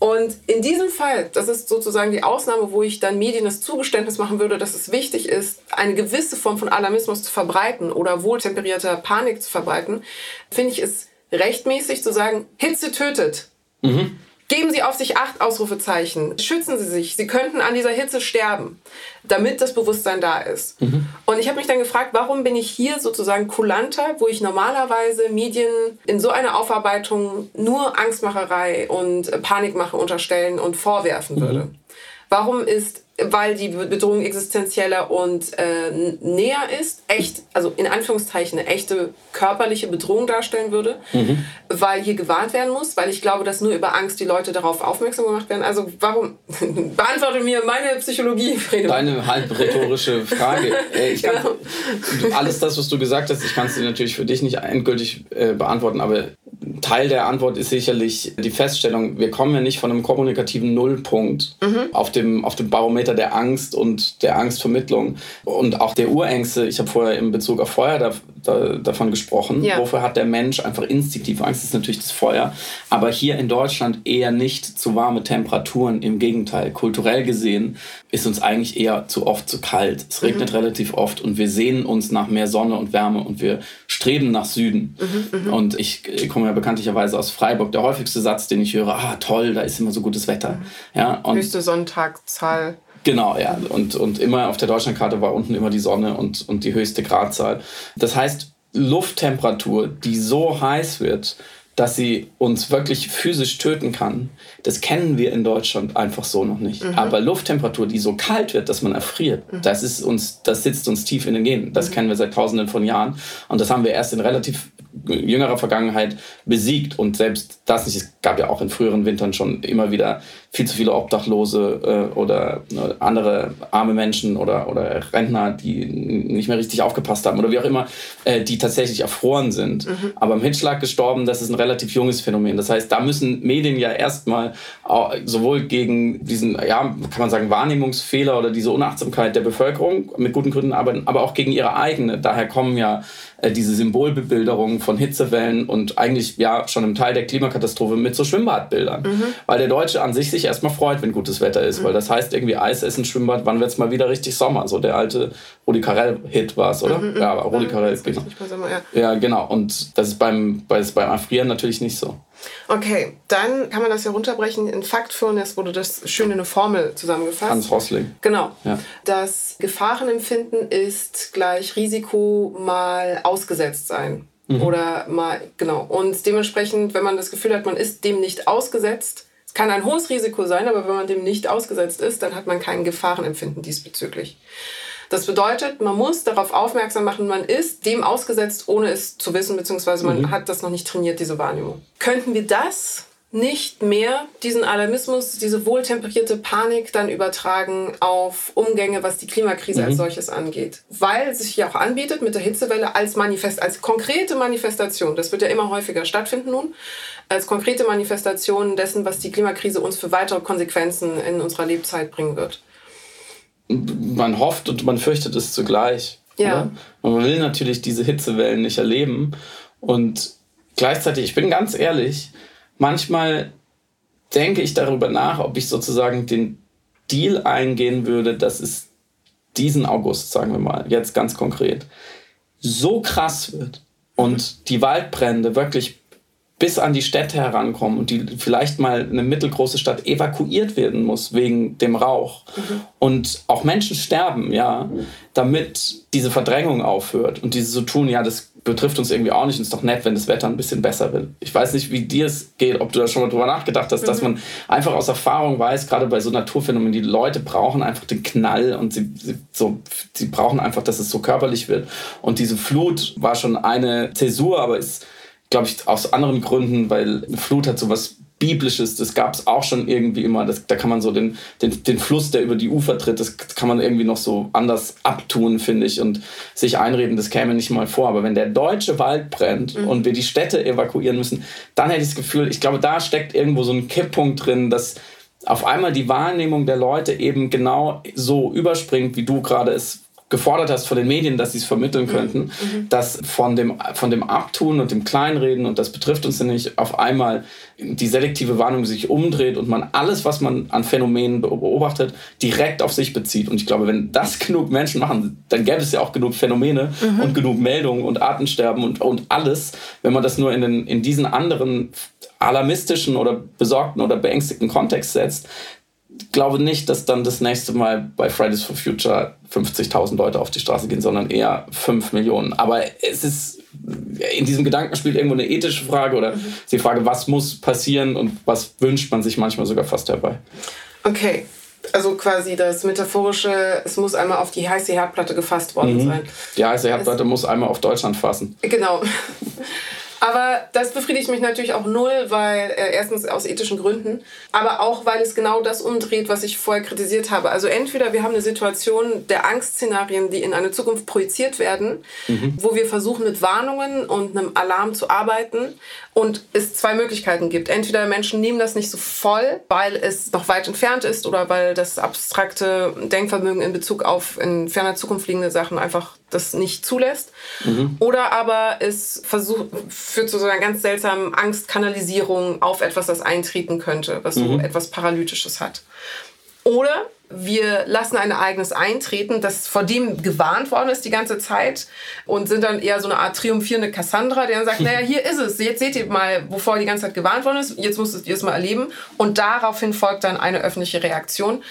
Und in diesem Fall, das ist sozusagen die Ausnahme, wo ich dann Medien das Zugeständnis machen würde, dass es wichtig ist, eine gewisse Form von Alarmismus zu verbreiten oder wohltemperierter Panik zu verbreiten, finde ich es rechtmäßig zu sagen, Hitze tötet. Mhm. Geben Sie auf sich Acht, Ausrufezeichen. Schützen Sie sich. Sie könnten an dieser Hitze sterben, damit das Bewusstsein da ist. Mhm. Und ich habe mich dann gefragt, warum bin ich hier sozusagen kulanter, wo ich normalerweise Medien in so einer Aufarbeitung nur Angstmacherei und Panikmache unterstellen und vorwerfen würde. Mhm. Warum ist, weil die Bedrohung existenzieller und äh, näher ist, echt, also in Anführungszeichen eine echte körperliche Bedrohung darstellen würde, mhm. weil hier gewarnt werden muss, weil ich glaube, dass nur über Angst die Leute darauf aufmerksam gemacht werden. Also warum, beantworte mir meine Psychologie, Friedemann. Deine halb rhetorische Frage. Ich kann, genau. Alles das, was du gesagt hast, ich kann es dir natürlich für dich nicht endgültig äh, beantworten, aber Teil der Antwort ist sicherlich die Feststellung, wir kommen ja nicht von einem kommunikativen Nullpunkt mhm. auf dem, auf dem Barometer der Angst und der Angstvermittlung und auch der Urängste. Ich habe vorher in Bezug auf Feuer da, da, davon gesprochen. Ja. Wofür hat der Mensch einfach instinktiv Angst? Das ist natürlich das Feuer. Aber hier in Deutschland eher nicht zu warme Temperaturen. Im Gegenteil, kulturell gesehen ist uns eigentlich eher zu oft zu kalt. Es regnet mhm. relativ oft und wir sehnen uns nach mehr Sonne und Wärme und wir streben nach Süden. Mhm, und ich, ich komme ja bekanntlicherweise aus Freiburg. Der häufigste Satz, den ich höre, ah toll, da ist immer so gutes Wetter. Mhm. Ja, und höchste Sonntagszahl. Genau, ja. Und, und immer auf der Deutschlandkarte war unten immer die Sonne und, und die höchste Gradzahl. Das heißt, Lufttemperatur, die so heiß wird, dass sie uns wirklich physisch töten kann, das kennen wir in Deutschland einfach so noch nicht. Mhm. Aber Lufttemperatur, die so kalt wird, dass man erfriert, mhm. das ist uns, das sitzt uns tief in den Genen. Das mhm. kennen wir seit Tausenden von Jahren. Und das haben wir erst in relativ jüngerer Vergangenheit besiegt. Und selbst das nicht, es gab ja auch in früheren Wintern schon immer wieder viel zu viele Obdachlose äh, oder äh, andere arme Menschen oder, oder Rentner, die nicht mehr richtig aufgepasst haben oder wie auch immer, äh, die tatsächlich erfroren sind. Mhm. Aber im Hitzschlag gestorben, das ist ein relativ junges Phänomen. Das heißt, da müssen Medien ja erstmal sowohl gegen diesen, ja, kann man sagen, Wahrnehmungsfehler oder diese Unachtsamkeit der Bevölkerung mit guten Gründen arbeiten, aber auch gegen ihre eigene. Daher kommen ja äh, diese Symbolbebilderung von Hitzewellen und eigentlich ja schon im Teil der Klimakatastrophe mit so Schwimmbadbildern. Mhm. Weil der Deutsche an sich sich erstmal freut, wenn gutes Wetter ist, mhm. weil das heißt irgendwie Eis essen, Schwimmbad, wann wird's mal wieder richtig Sommer? So der alte Rudi Carrell-Hit war's, oder? Mhm, ja, aber Rudi Carrell, genau. Sommer, ja. ja, genau. Und das ist beim, bei, beim Erfrieren natürlich nicht so. Okay, dann kann man das ja runterbrechen in Faktfulness, wurde das schön in eine Formel zusammengefasst. Hans Rosling. Genau. Ja. Das Gefahrenempfinden ist gleich Risiko mal ausgesetzt sein. Mhm. Oder mal, genau. Und dementsprechend, wenn man das Gefühl hat, man ist dem nicht ausgesetzt, es kann ein hohes Risiko sein, aber wenn man dem nicht ausgesetzt ist, dann hat man kein Gefahrenempfinden diesbezüglich. Das bedeutet, man muss darauf aufmerksam machen, man ist dem ausgesetzt, ohne es zu wissen, beziehungsweise man mhm. hat das noch nicht trainiert, diese Wahrnehmung. Könnten wir das nicht mehr, diesen Alarmismus, diese wohltemperierte Panik dann übertragen auf Umgänge, was die Klimakrise mhm. als solches angeht? Weil sich ja auch anbietet mit der Hitzewelle als Manifest, als konkrete Manifestation, das wird ja immer häufiger stattfinden nun, als konkrete Manifestation dessen, was die Klimakrise uns für weitere Konsequenzen in unserer Lebzeit bringen wird. Man hofft und man fürchtet es zugleich. Ja. Oder? Man will natürlich diese Hitzewellen nicht erleben. Und gleichzeitig, ich bin ganz ehrlich, manchmal denke ich darüber nach, ob ich sozusagen den Deal eingehen würde, dass es diesen August, sagen wir mal, jetzt ganz konkret, so krass wird und die Waldbrände wirklich bis an die Städte herankommen und die vielleicht mal eine mittelgroße Stadt evakuiert werden muss wegen dem Rauch. Mhm. Und auch Menschen sterben, ja, damit diese Verdrängung aufhört und diese so tun, ja, das betrifft uns irgendwie auch nicht und ist doch nett, wenn das Wetter ein bisschen besser wird. Ich weiß nicht, wie dir es geht, ob du da schon mal drüber nachgedacht hast, mhm. dass man einfach aus Erfahrung weiß, gerade bei so Naturphänomenen, die Leute brauchen einfach den Knall und sie, sie, so, sie brauchen einfach, dass es so körperlich wird. Und diese Flut war schon eine Zäsur, aber ist glaube ich, aus anderen Gründen, weil eine Flut hat so was Biblisches, das gab es auch schon irgendwie immer. Das, da kann man so den, den, den Fluss, der über die Ufer tritt, das kann man irgendwie noch so anders abtun, finde ich, und sich einreden, das käme nicht mal vor. Aber wenn der deutsche Wald brennt mhm. und wir die Städte evakuieren müssen, dann hätte ich das Gefühl, ich glaube, da steckt irgendwo so ein Kipppunkt drin, dass auf einmal die Wahrnehmung der Leute eben genau so überspringt, wie du gerade es gefordert hast von den Medien, dass sie es vermitteln könnten, mhm. dass von dem, von dem Abtun und dem Kleinreden und das betrifft uns ja nicht, auf einmal die selektive Wahrnehmung sich umdreht und man alles, was man an Phänomenen beobachtet, direkt auf sich bezieht. Und ich glaube, wenn das genug Menschen machen, dann gäbe es ja auch genug Phänomene mhm. und genug Meldungen und Artensterben und, und alles, wenn man das nur in, den, in diesen anderen alarmistischen oder besorgten oder beängstigten Kontext setzt. Ich glaube nicht, dass dann das nächste Mal bei Fridays for Future fünfzigtausend Leute auf die Straße gehen, sondern eher fünf Millionen. Aber es ist, in diesem Gedanken spielt irgendwo eine ethische Frage oder mhm. die Frage, was muss passieren und was wünscht man sich manchmal sogar fast herbei. Okay, also quasi das Metaphorische, es muss einmal auf die heiße Herdplatte gefasst worden mhm. sein. Die heiße Herdplatte es muss einmal auf Deutschland fassen. Genau. Aber das befriedigt mich natürlich auch null, weil äh, erstens aus ethischen Gründen, aber auch, weil es genau das umdreht, was ich vorher kritisiert habe. Also entweder wir haben eine Situation der Angstszenarien, die in eine Zukunft projiziert werden, mhm. wo wir versuchen, mit Warnungen und einem Alarm zu arbeiten und es zwei Möglichkeiten gibt. Entweder Menschen nehmen das nicht so voll, weil es noch weit entfernt ist oder weil das abstrakte Denkvermögen in Bezug auf in ferner Zukunft liegende Sachen einfach das nicht zulässt. Mhm. Oder aber es versucht, führt zu so einer ganz seltsamen Angstkanalisierung auf etwas, das eintreten könnte, was mhm. so etwas Paralytisches hat. Oder wir lassen ein Ereignis eintreten, das vor dem gewarnt worden ist die ganze Zeit und sind dann eher so eine Art triumphierende Cassandra, der dann sagt, naja, hier ist es, jetzt seht ihr mal, wovor die ganze Zeit gewarnt worden ist, jetzt müsstet ihr es mal erleben. Und daraufhin folgt dann eine öffentliche Reaktion,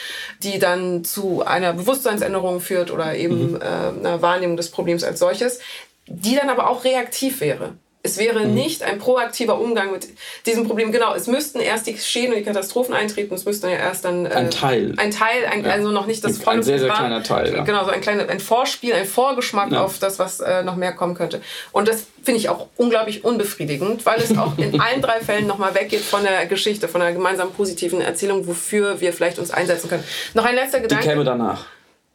die dann zu einer Bewusstseinsänderung führt oder eben mhm. äh, einer Wahrnehmung des Problems als solches, die dann aber auch reaktiv wäre. Es wäre nicht ein proaktiver Umgang mit diesem Problem. Genau, es müssten erst die Schäden und die Katastrophen eintreten. Es müssten ja erst dann... Äh, ein Teil. Ein Teil, ein, ja. also noch nicht das volle Programm. Ein sehr, sehr kleiner Teil. Ja. Genau, so ein, kleiner, ein Vorspiel, ein Vorgeschmack ja. auf das, was äh, noch mehr kommen könnte. Und das finde ich auch unglaublich unbefriedigend, weil es auch in allen drei Fällen nochmal weggeht von der Geschichte, von einer gemeinsamen positiven Erzählung, wofür wir vielleicht uns einsetzen können. Noch ein letzter Gedanke. Die käme danach.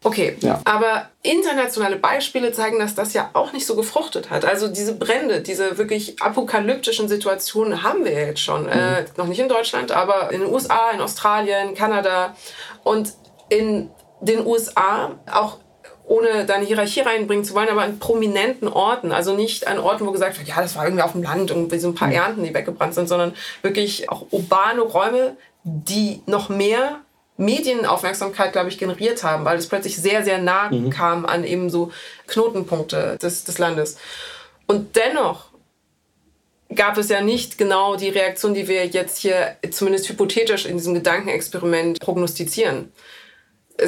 Okay, ja. Aber internationale Beispiele zeigen, dass das ja auch nicht so gefruchtet hat. Also diese Brände, diese wirklich apokalyptischen Situationen haben wir jetzt schon. Mhm. Äh, noch nicht in Deutschland, aber in den U S A, in Australien, Kanada und in den U S A auch ohne da eine Hierarchie reinbringen zu wollen, aber an prominenten Orten. Also nicht an Orten, wo gesagt wird, ja, das war irgendwie auf dem Land, irgendwie so ein paar Ernten, die weggebrannt sind, sondern wirklich auch urbane Räume, die noch mehr Medienaufmerksamkeit, glaube ich, generiert haben, weil es plötzlich sehr, sehr nah mhm. kam an eben so Knotenpunkte des, des Landes. Und dennoch gab es ja nicht genau die Reaktion, die wir jetzt hier zumindest hypothetisch in diesem Gedankenexperiment prognostizieren.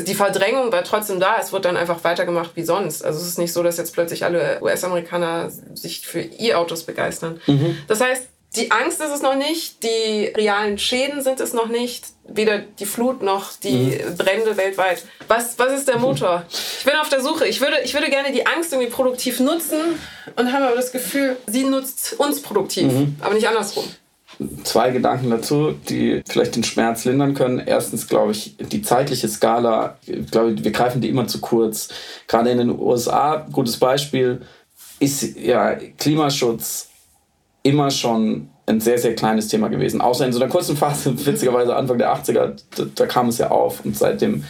Die Verdrängung war trotzdem da, es wird dann einfach weitergemacht wie sonst. Also es ist nicht so, dass jetzt plötzlich alle U S-Amerikaner sich für E-Autos begeistern. Mhm. Das heißt, die Angst ist es noch nicht, die realen Schäden sind es noch nicht, weder die Flut noch die mhm. Brände weltweit. Was, was ist der Motor? Ich bin auf der Suche. Ich würde, ich würde gerne die Angst irgendwie produktiv nutzen und habe aber das Gefühl, sie nutzt uns produktiv, mhm. aber nicht andersrum. Zwei Gedanken dazu, die vielleicht den Schmerz lindern können. Erstens, glaube ich, die zeitliche Skala, ich glaube, wir greifen die immer zu kurz. Gerade in den U S A, gutes Beispiel, ist ja Klimaschutz immer schon ein sehr, sehr kleines Thema gewesen. Außer in so einer kurzen Phase, witzigerweise Anfang der achtziger, da, da kam es ja auf und seitdem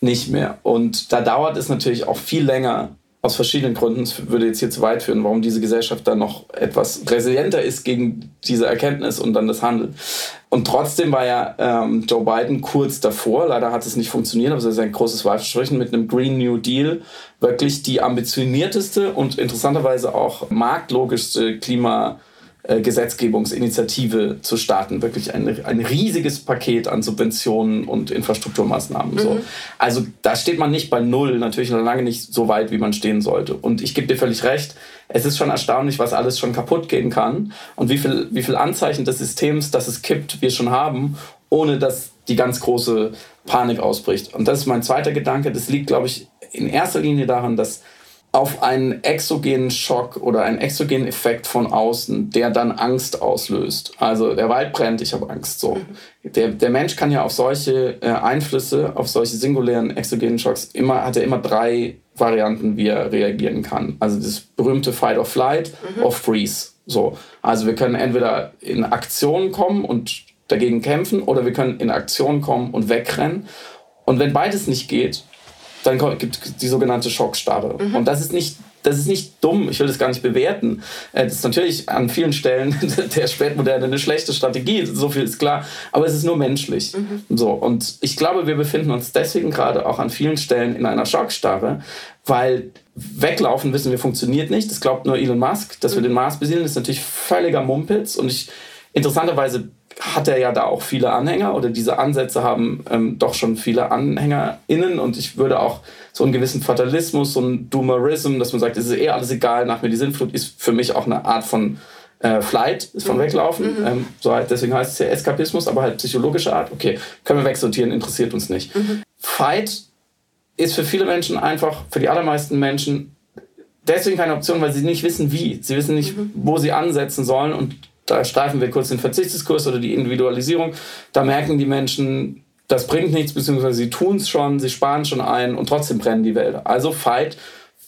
nicht mehr. Und da dauert es natürlich auch viel länger, aus verschiedenen Gründen, es würde jetzt hier zu weit führen, warum diese Gesellschaft dann noch etwas resilienter ist gegen diese Erkenntnis und dann das Handeln. Und trotzdem war ja ähm, Joe Biden kurz davor, leider hat es nicht funktioniert, aber es ist ein großes Wahlversprechen, mit einem Green New Deal wirklich die ambitionierteste und interessanterweise auch marktlogischste Klima- Gesetzgebungsinitiative zu starten. Wirklich ein, ein riesiges Paket an Subventionen und Infrastrukturmaßnahmen. Mhm. So. Also da steht man nicht bei Null, natürlich noch lange nicht so weit, wie man stehen sollte. Und ich gebe dir völlig recht, es ist schon erstaunlich, was alles schon kaputt gehen kann und wie viel, wie viel Anzeichen des Systems, dass es kippt, wir schon haben, ohne dass die ganz große Panik ausbricht. Und das ist mein zweiter Gedanke. Das liegt, glaube ich, in erster Linie daran, dass auf einen exogenen Schock oder einen exogenen Effekt von außen, der dann Angst auslöst. Also der Wald brennt, ich habe Angst. So. Der, der Mensch kann ja auf solche äh, Einflüsse, auf solche singulären exogenen Schocks, immer, hat er immer drei Varianten, wie er reagieren kann. Also das berühmte Fight or Flight mhm. or Freeze. So. Also wir können entweder in Aktion kommen und dagegen kämpfen oder wir können in Aktion kommen und wegrennen. Und wenn beides nicht geht, dann gibt es die sogenannte Schockstarre. Mhm. Und das ist nicht, das ist nicht dumm, ich will das gar nicht bewerten. Das ist natürlich an vielen Stellen der Spätmoderne eine schlechte Strategie, so viel ist klar, aber es ist nur menschlich. Mhm. So, und ich glaube, wir befinden uns deswegen gerade auch an vielen Stellen in einer Schockstarre, weil weglaufen, wissen wir, funktioniert nicht. Das glaubt nur Elon Musk, dass mhm. wir den Mars besiedeln, ist natürlich völliger Mumpitz. Und ich, interessanterweise hat er ja da auch viele Anhänger oder diese Ansätze haben ähm, doch schon viele AnhängerInnen und ich würde auch so einen gewissen Fatalismus, so einen Doomerism, dass man sagt, es ist eh alles egal, nach mir die Sinnflut, ist für mich auch eine Art von äh, Flight, ist von mhm. Weglaufen, mhm. Ähm, so halt, deswegen heißt es ja Eskapismus, aber halt psychologische Art, okay, können wir wegsortieren, interessiert uns nicht. Mhm. Fight ist für viele Menschen einfach, für die allermeisten Menschen deswegen keine Option, weil sie nicht wissen wie, sie wissen nicht, mhm. wo sie ansetzen sollen und da streifen wir kurz den Verzichtsdiskurs oder die Individualisierung. Da merken die Menschen, das bringt nichts, beziehungsweise sie tun es schon, sie sparen schon ein und trotzdem brennen die Wälder. Also Fight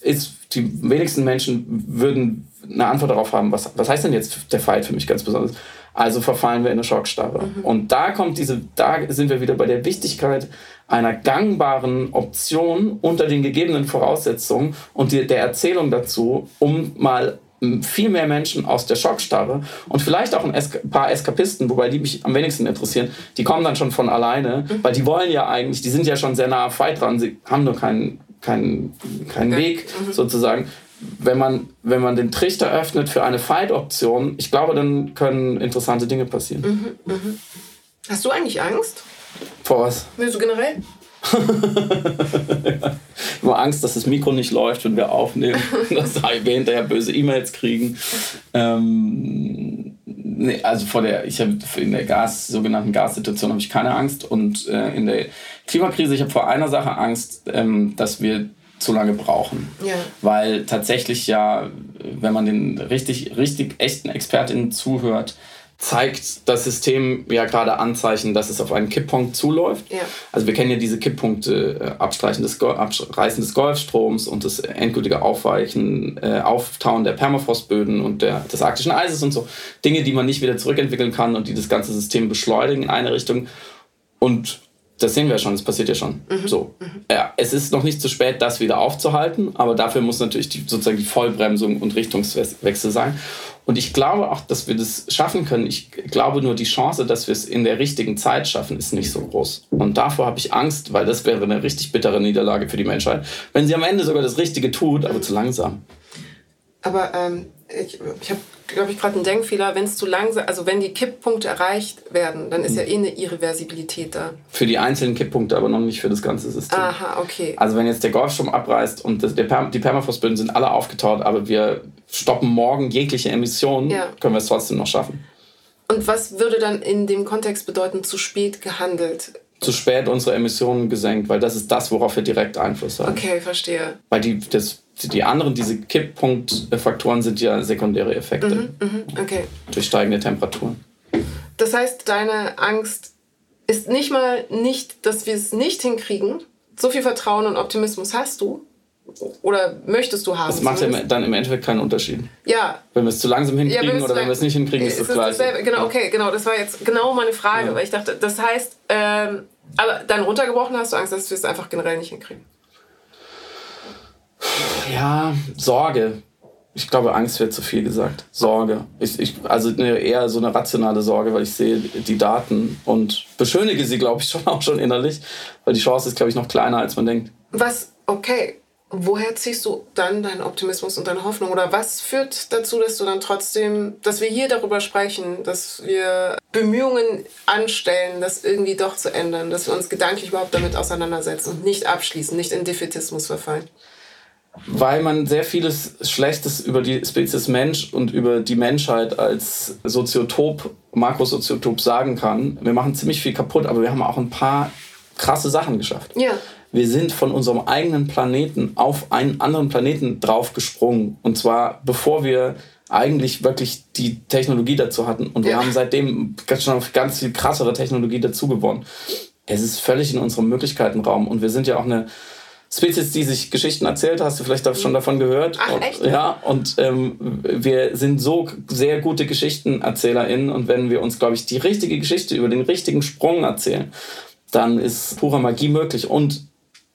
ist, die wenigsten Menschen würden eine Antwort darauf haben, was, was heißt denn jetzt der Fight für mich ganz besonders? Also verfallen wir in eine Schockstarre. Mhm. Und da kommt diese, da sind wir wieder bei der Wichtigkeit einer gangbaren Option unter den gegebenen Voraussetzungen und die, der Erzählung dazu, um mal viel mehr Menschen aus der Schockstarre und vielleicht auch ein paar Eskapisten, wobei die mich am wenigsten interessieren, die kommen dann schon von alleine, weil die wollen ja eigentlich, die sind ja schon sehr nah am Fight dran, sie haben nur keinen, keinen, keinen Weg sozusagen. Wenn man, wenn man den Trichter öffnet für eine Fight-Option, ich glaube, dann können interessante Dinge passieren. Mhm, mhm. Hast du eigentlich Angst? Vor was? Willst du generell? Ja. Ich habe Angst, dass das Mikro nicht läuft, wenn wir aufnehmen, dass wir hinterher böse E-Mails kriegen. Ähm, nee, also vor der, ich habe in der Gas, sogenannten Gassituation habe ich keine Angst und äh, in der Klimakrise, ich habe vor einer Sache Angst, ähm, dass wir zu lange brauchen. Ja. Weil tatsächlich ja, wenn man den richtig, richtig echten ExpertInnen zuhört, zeigt das System ja gerade Anzeichen, dass es auf einen Kipppunkt zuläuft. Ja. Also wir kennen ja diese Kipppunkte, äh, Abstreichen des Go- Abreißen des Golfstroms und das endgültige Aufweichen, äh, Auftauen der Permafrostböden und der, des arktischen Eises und so. Dinge, die man nicht wieder zurückentwickeln kann und die das ganze System beschleunigen in eine Richtung. Und das sehen wir schon, das passiert ja schon. Mhm. So. Mhm. Ja, es ist noch nicht zu spät, das wieder aufzuhalten, aber dafür muss natürlich die, sozusagen die Vollbremsung und Richtungswechsel sein. Und ich glaube auch, dass wir das schaffen können. Ich glaube nur, die Chance, dass wir es in der richtigen Zeit schaffen, ist nicht so groß. Und davor habe ich Angst, weil das wäre eine richtig bittere Niederlage für die Menschheit, wenn sie am Ende sogar das Richtige tut, aber zu langsam. Aber ähm, ich, ich habe, glaube ich, gerade einen Denkfehler. Wenn es zu langsam, also wenn die Kipppunkte erreicht werden, dann ist ja eh eine Irreversibilität da. Für die einzelnen Kipppunkte, aber noch nicht für das ganze System. Aha, okay. Also wenn jetzt der Golfstrom abreißt und das, der Perm- die Permafrostböden sind alle aufgetaut, aber wir stoppen morgen jegliche Emissionen, ja, können wir es trotzdem noch schaffen. Und was würde dann in dem Kontext bedeuten, zu spät gehandelt? Zu spät unsere Emissionen gesenkt, weil das ist das, worauf wir direkt Einfluss haben. Okay, verstehe. Weil die, das, die anderen, diese Kipppunktfaktoren sind ja sekundäre Effekte. Mhm, okay. Durch steigende Temperaturen. Das heißt, deine Angst ist nicht mal nicht, dass wir es nicht hinkriegen. So viel Vertrauen und Optimismus hast du oder möchtest du haben. Das macht ja dann im Endeffekt keinen Unterschied. Ja. Wenn wir es zu langsam hinkriegen, ja, wenn oder wenn wir es nicht hinkriegen, ist, ist das Gleiche. Dasselbe. Genau, okay, genau, das war jetzt genau meine Frage, ja, weil ich dachte, das heißt, ähm, aber dann runtergebrochen hast du Angst, dass wir es einfach generell nicht hinkriegen. Ja, Sorge. Ich glaube, Angst wird zu viel gesagt. Sorge. Ich, ich, also eher so eine rationale Sorge, weil ich sehe die Daten und beschönige sie, glaube ich, schon auch schon innerlich, weil die Chance ist, glaube ich, noch kleiner, als man denkt. Was, okay, woher ziehst du dann deinen Optimismus und deine Hoffnung? Oder was führt dazu, dass du dann trotzdem, dass wir hier darüber sprechen, dass wir Bemühungen anstellen, das irgendwie doch zu ändern, dass wir uns gedanklich überhaupt damit auseinandersetzen und nicht abschließen, nicht in Defätismus verfallen? Weil man sehr vieles Schlechtes über die Spezies Mensch und über die Menschheit als Soziotop, Makrosoziotop sagen kann. Wir machen ziemlich viel kaputt, aber wir haben auch ein paar krasse Sachen geschafft. Ja. Wir sind von unserem eigenen Planeten auf einen anderen Planeten draufgesprungen. Und zwar bevor wir eigentlich wirklich die Technologie dazu hatten. Und wir ja. haben seitdem schon ganz viel krassere Technologie dazu gewonnen. Es ist völlig in unserem Möglichkeitenraum. Und wir sind ja auch eine Spezies, die sich Geschichten erzählt, hast du vielleicht schon davon gehört. Ach, echt? Und, ja, und ähm, wir sind so sehr gute GeschichtenerzählerInnen und wenn wir uns, glaube ich, die richtige Geschichte über den richtigen Sprung erzählen, dann ist pure Magie möglich. Und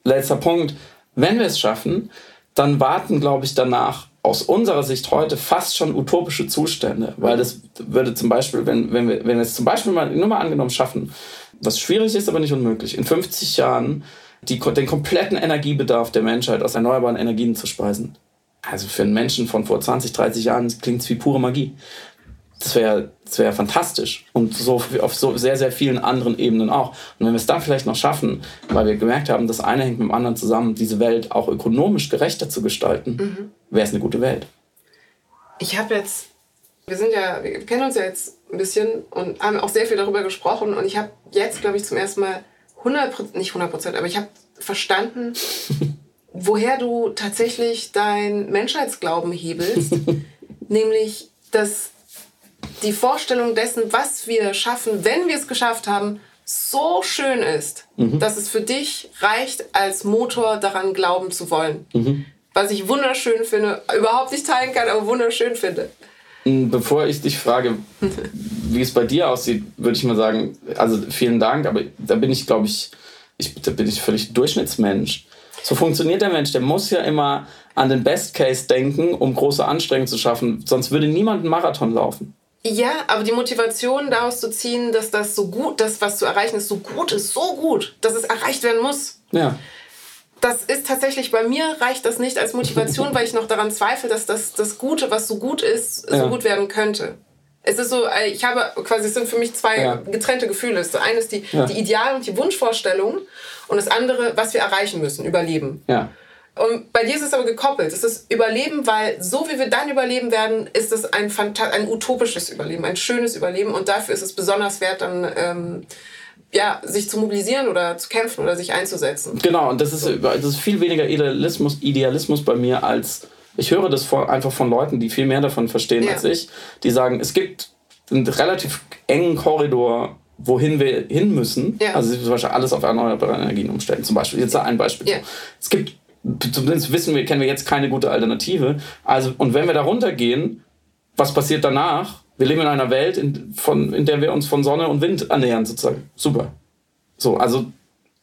letzter Punkt, wenn wir es schaffen, dann warten, glaube ich, danach aus unserer Sicht heute fast schon utopische Zustände, weil das würde zum Beispiel, wenn, wenn, wir, wenn wir es zum Beispiel mal, nur mal angenommen schaffen, was schwierig ist, aber nicht unmöglich, in fünfzig Jahren Die, den kompletten Energiebedarf der Menschheit aus erneuerbaren Energien zu speisen. Also für einen Menschen von vor zwanzig, dreißig Jahren klingt es wie pure Magie. Das wäre das wär fantastisch. Und so auf so sehr, sehr vielen anderen Ebenen auch. Und wenn wir es dann vielleicht noch schaffen, weil wir gemerkt haben, das eine hängt mit dem anderen zusammen, diese Welt auch ökonomisch gerechter zu gestalten, mhm. wäre es eine gute Welt. Ich habe jetzt, wir sind ja, wir kennen uns ja jetzt ein bisschen und haben auch sehr viel darüber gesprochen. Und ich habe jetzt, glaube ich, zum ersten Mal hundert Prozent, nicht hundert Prozent, aber ich habe verstanden, woher du tatsächlich deinen Menschheitsglauben hebelst. Nämlich, dass die Vorstellung dessen, was wir schaffen, wenn wir es geschafft haben, so schön ist, mhm. dass es für dich reicht, als Motor daran glauben zu wollen. Mhm. Was ich wunderschön finde, überhaupt nicht teilen kann, aber wunderschön finde. Bevor ich dich frage, wie es bei dir aussieht, würde ich mal sagen, also vielen Dank, aber da bin ich, glaube ich, ich, da bin ich völlig Durchschnittsmensch. So funktioniert der Mensch, der muss ja immer an den Best Case denken, um große Anstrengungen zu schaffen, sonst würde niemand einen Marathon laufen. Ja, aber die Motivation daraus zu ziehen, dass das so gut, das was zu erreichen ist, so gut ist, so gut, dass es erreicht werden muss. Ja. Das ist tatsächlich, bei mir reicht das nicht als Motivation, weil ich noch daran zweifle, dass das, das Gute, was so gut ist, so ja. gut werden könnte. Es ist so, ich habe quasi, es sind für mich zwei ja. getrennte Gefühle. Das eine ist die, ja. die Ideal- und die Wunschvorstellung und das andere, was wir erreichen müssen, Überleben. Ja. Und bei dir ist es aber gekoppelt. Es ist Überleben, weil so wie wir dann überleben werden, ist es ein, Phanta- ein utopisches Überleben, ein schönes Überleben und dafür ist es besonders wert, dann ähm, ja, sich zu mobilisieren oder zu kämpfen oder sich einzusetzen. Genau, und das ist, das ist viel weniger Idealismus, Idealismus bei mir als, ich höre das von, einfach von Leuten, die viel mehr davon verstehen ja. als ich, die sagen, es gibt einen relativ engen Korridor, wohin wir hin müssen. Ja. Also zum Beispiel alles auf erneuerbare Energien umstellen. Zum Beispiel, jetzt ein Beispiel. Ja. Es gibt, zumindest wissen wir, kennen wir jetzt keine gute Alternative. Also, und wenn wir da runtergehen, was passiert danach? Wir leben in einer Welt, in, von, in der wir uns von Sonne und Wind ernähren, sozusagen. Super. So, also